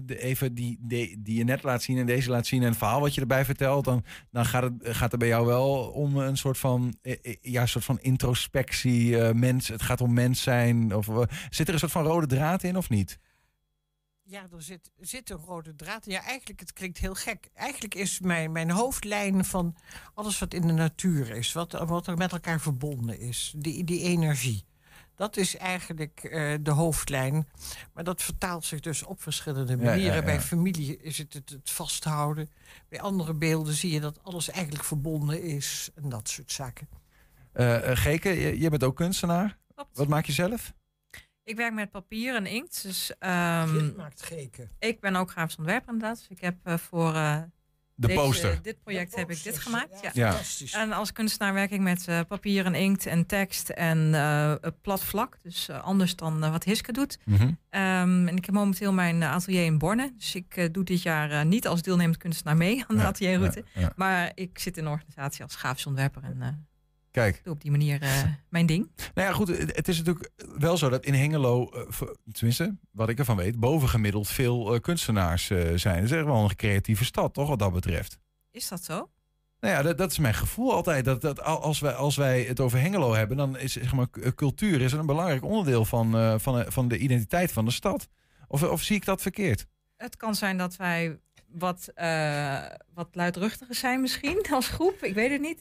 even die, die, die je net laat zien en deze laat zien en het verhaal wat je erbij vertelt, dan, dan gaat het gaat er bij jou wel om een soort van, ja, een soort van introspectie, uh, mens. Het gaat om mens zijn. Of, uh, zit er een soort van rode draad in of niet? Ja, er zit, zit een rode draad in. Ja, eigenlijk, het klinkt heel gek. Eigenlijk is mijn, mijn hoofdlijn van alles wat in de natuur is, wat, wat er met elkaar verbonden is, die, die energie. Dat is eigenlijk uh, de hoofdlijn. Maar dat vertaalt zich dus op verschillende manieren. Ja, ja, ja. Bij familie is het, het het vasthouden. Bij andere beelden zie je dat alles eigenlijk verbonden is. En dat soort zaken. Uh, Geke, jij bent ook kunstenaar. Klopt. Wat maak je zelf? Ik werk met papier en inkt. Dus, um, je maakt Geke. Ik ben ook grafisch ontwerper inderdaad. Dus ik heb uh, voor... Uh, De Deze, poster. Dit project de heb posters. ik dit gemaakt. Ja, ja. Fantastisch. En als kunstenaar werk ik met uh, papier en inkt en tekst en uh, plat vlak. Dus uh, anders dan uh, wat Hiske doet. Mm-hmm. um, en ik heb momenteel mijn atelier in Borne. Dus ik uh, doe dit jaar uh, niet als deelnemend kunstenaar mee aan de ja, atelierroute. Ja, ja. Maar ik zit in een organisatie als grafisch ontwerper en... Uh, Kijk. Doe op die manier uh, mijn ding. Nou ja, goed, het is natuurlijk wel zo dat in Hengelo, uh, tenminste, wat ik ervan weet, bovengemiddeld veel uh, kunstenaars uh, zijn. Het is echt wel een creatieve stad, toch, wat dat betreft? Is dat zo? Nou ja, dat, dat is mijn gevoel altijd. Dat, dat als, wij, als wij het over Hengelo hebben, dan is zeg maar, cultuur is een belangrijk onderdeel van, uh, van, uh, van de identiteit van de stad. Of, of zie ik dat verkeerd? Het kan zijn dat wij wat, uh, wat luidruchtiger zijn misschien als groep. Ik weet het niet.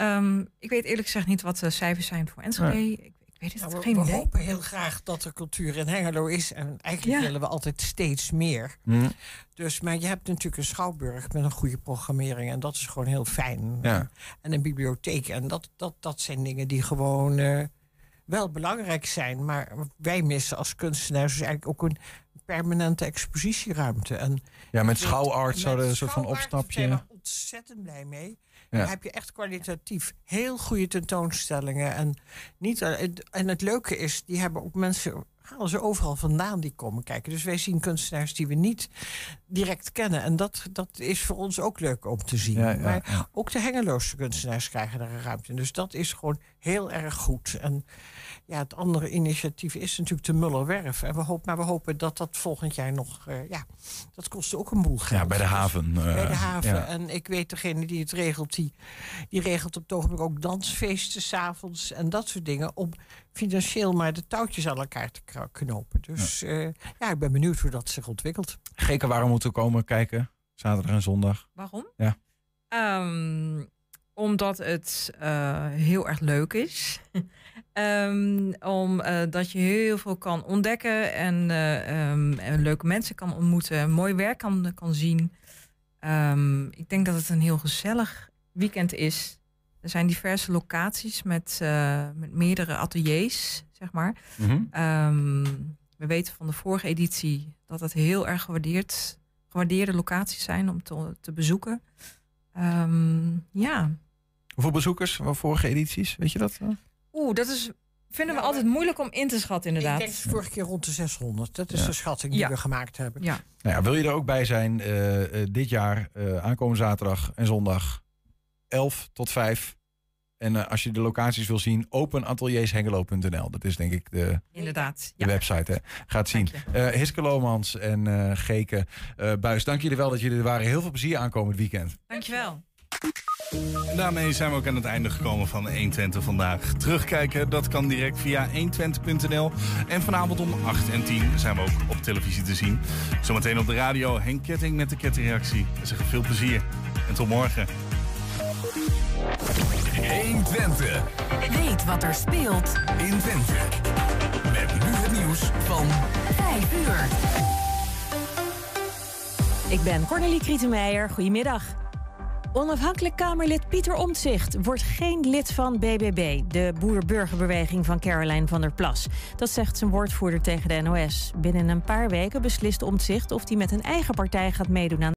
Um, ik weet eerlijk gezegd niet wat de cijfers zijn voor Enschede. Ja. Ik, ik weet het, nou, we, geen idee. We hopen heel graag dat er cultuur in Hengelo is. En eigenlijk ja. willen we altijd steeds meer. Mm. Dus, maar je hebt natuurlijk een schouwburg met een goede programmering. En dat is gewoon heel fijn. Ja. En een bibliotheek. En dat, dat, dat zijn dingen die gewoon uh, wel belangrijk zijn. Maar wij missen als kunstenaars dus eigenlijk ook een permanente expositieruimte. En ja, met schouwarts zouden een soort van opstapje. Ik ben er ontzettend blij mee. Ja. Dan heb je echt kwalitatief heel goede tentoonstellingen. En, niet, en het leuke is, die hebben ook mensen, halen ze overal vandaan die komen kijken. Dus wij zien kunstenaars die we niet direct kennen. En dat, dat is voor ons ook leuk om te zien. Ja, ja, maar ja. ook de Hengelose kunstenaars krijgen daar een ruimte. Dus dat is gewoon heel erg goed. En ja, het andere initiatief is natuurlijk de Mullerwerf. En we hopen, maar we hopen dat dat volgend jaar nog... Uh, ja, dat kostte ook een boel geld. Ja, bij de haven. Dus, uh, bij de haven. Ja. En ik weet, degene die het regelt, die, die regelt op het ogenblik ook dansfeesten 's avonds en dat soort dingen, om financieel maar de touwtjes aan elkaar te knopen. Dus ja, uh, ja ik ben benieuwd hoe dat zich ontwikkelt. Geke, waarom moeten we komen kijken? Zaterdag en zondag. Waarom? Ja. Um, omdat het uh, heel erg leuk is. um, omdat je heel veel kan ontdekken en, uh, um, en leuke mensen kan ontmoeten. Mooi werk kan, kan zien. Um, ik denk dat het een heel gezellig weekend is. Er zijn diverse locaties met, uh, met meerdere ateliers, zeg maar. Mm-hmm. um, we weten van de vorige editie dat het heel erg gewaardeerd, gewaardeerde locaties zijn om te, te bezoeken. Um, ja. Hoeveel bezoekers van vorige edities? Weet je dat? Oeh, dat is, vinden ja, we altijd moeilijk om in te schatten, inderdaad. Ik denk vorige keer rond de zeshonderd. Dat is ja. de schatting die ja. we gemaakt hebben. Ja. Nou ja, wil je er ook bij zijn uh, uh, dit jaar, uh, aankomende zaterdag en zondag, elf tot vijf. En uh, als je de locaties wil zien, open ateliers hengelo punt n l. Dat is denk ik de, inderdaad, de ja. website. Hè. Gaat zien. Uh, Hiske Lomans en uh, Geke uh, Buijs, dank jullie wel dat jullie er waren. Heel veel plezier aankomend weekend. Dankjewel. En daarmee zijn we ook aan het einde gekomen van één Twente Vandaag. Terugkijken, dat kan direct via één twente punt n l. En vanavond om acht en tien zijn we ook op televisie te zien. Zometeen op de radio Henk Ketting met de Kettingreactie. We zeggen veel plezier en tot morgen. één Twente. Weet wat er speelt in Twente. Met nu het nieuws van vijf uur. Ik ben Cornelie Krietenmeijer. Goedemiddag. Onafhankelijk Kamerlid Pieter Omtzigt wordt geen lid van B B B, de boer-burgerbeweging van Caroline van der Plas. Dat zegt zijn woordvoerder tegen de N O S. Binnen een paar weken beslist Omtzigt of hij met een eigen partij gaat meedoen aan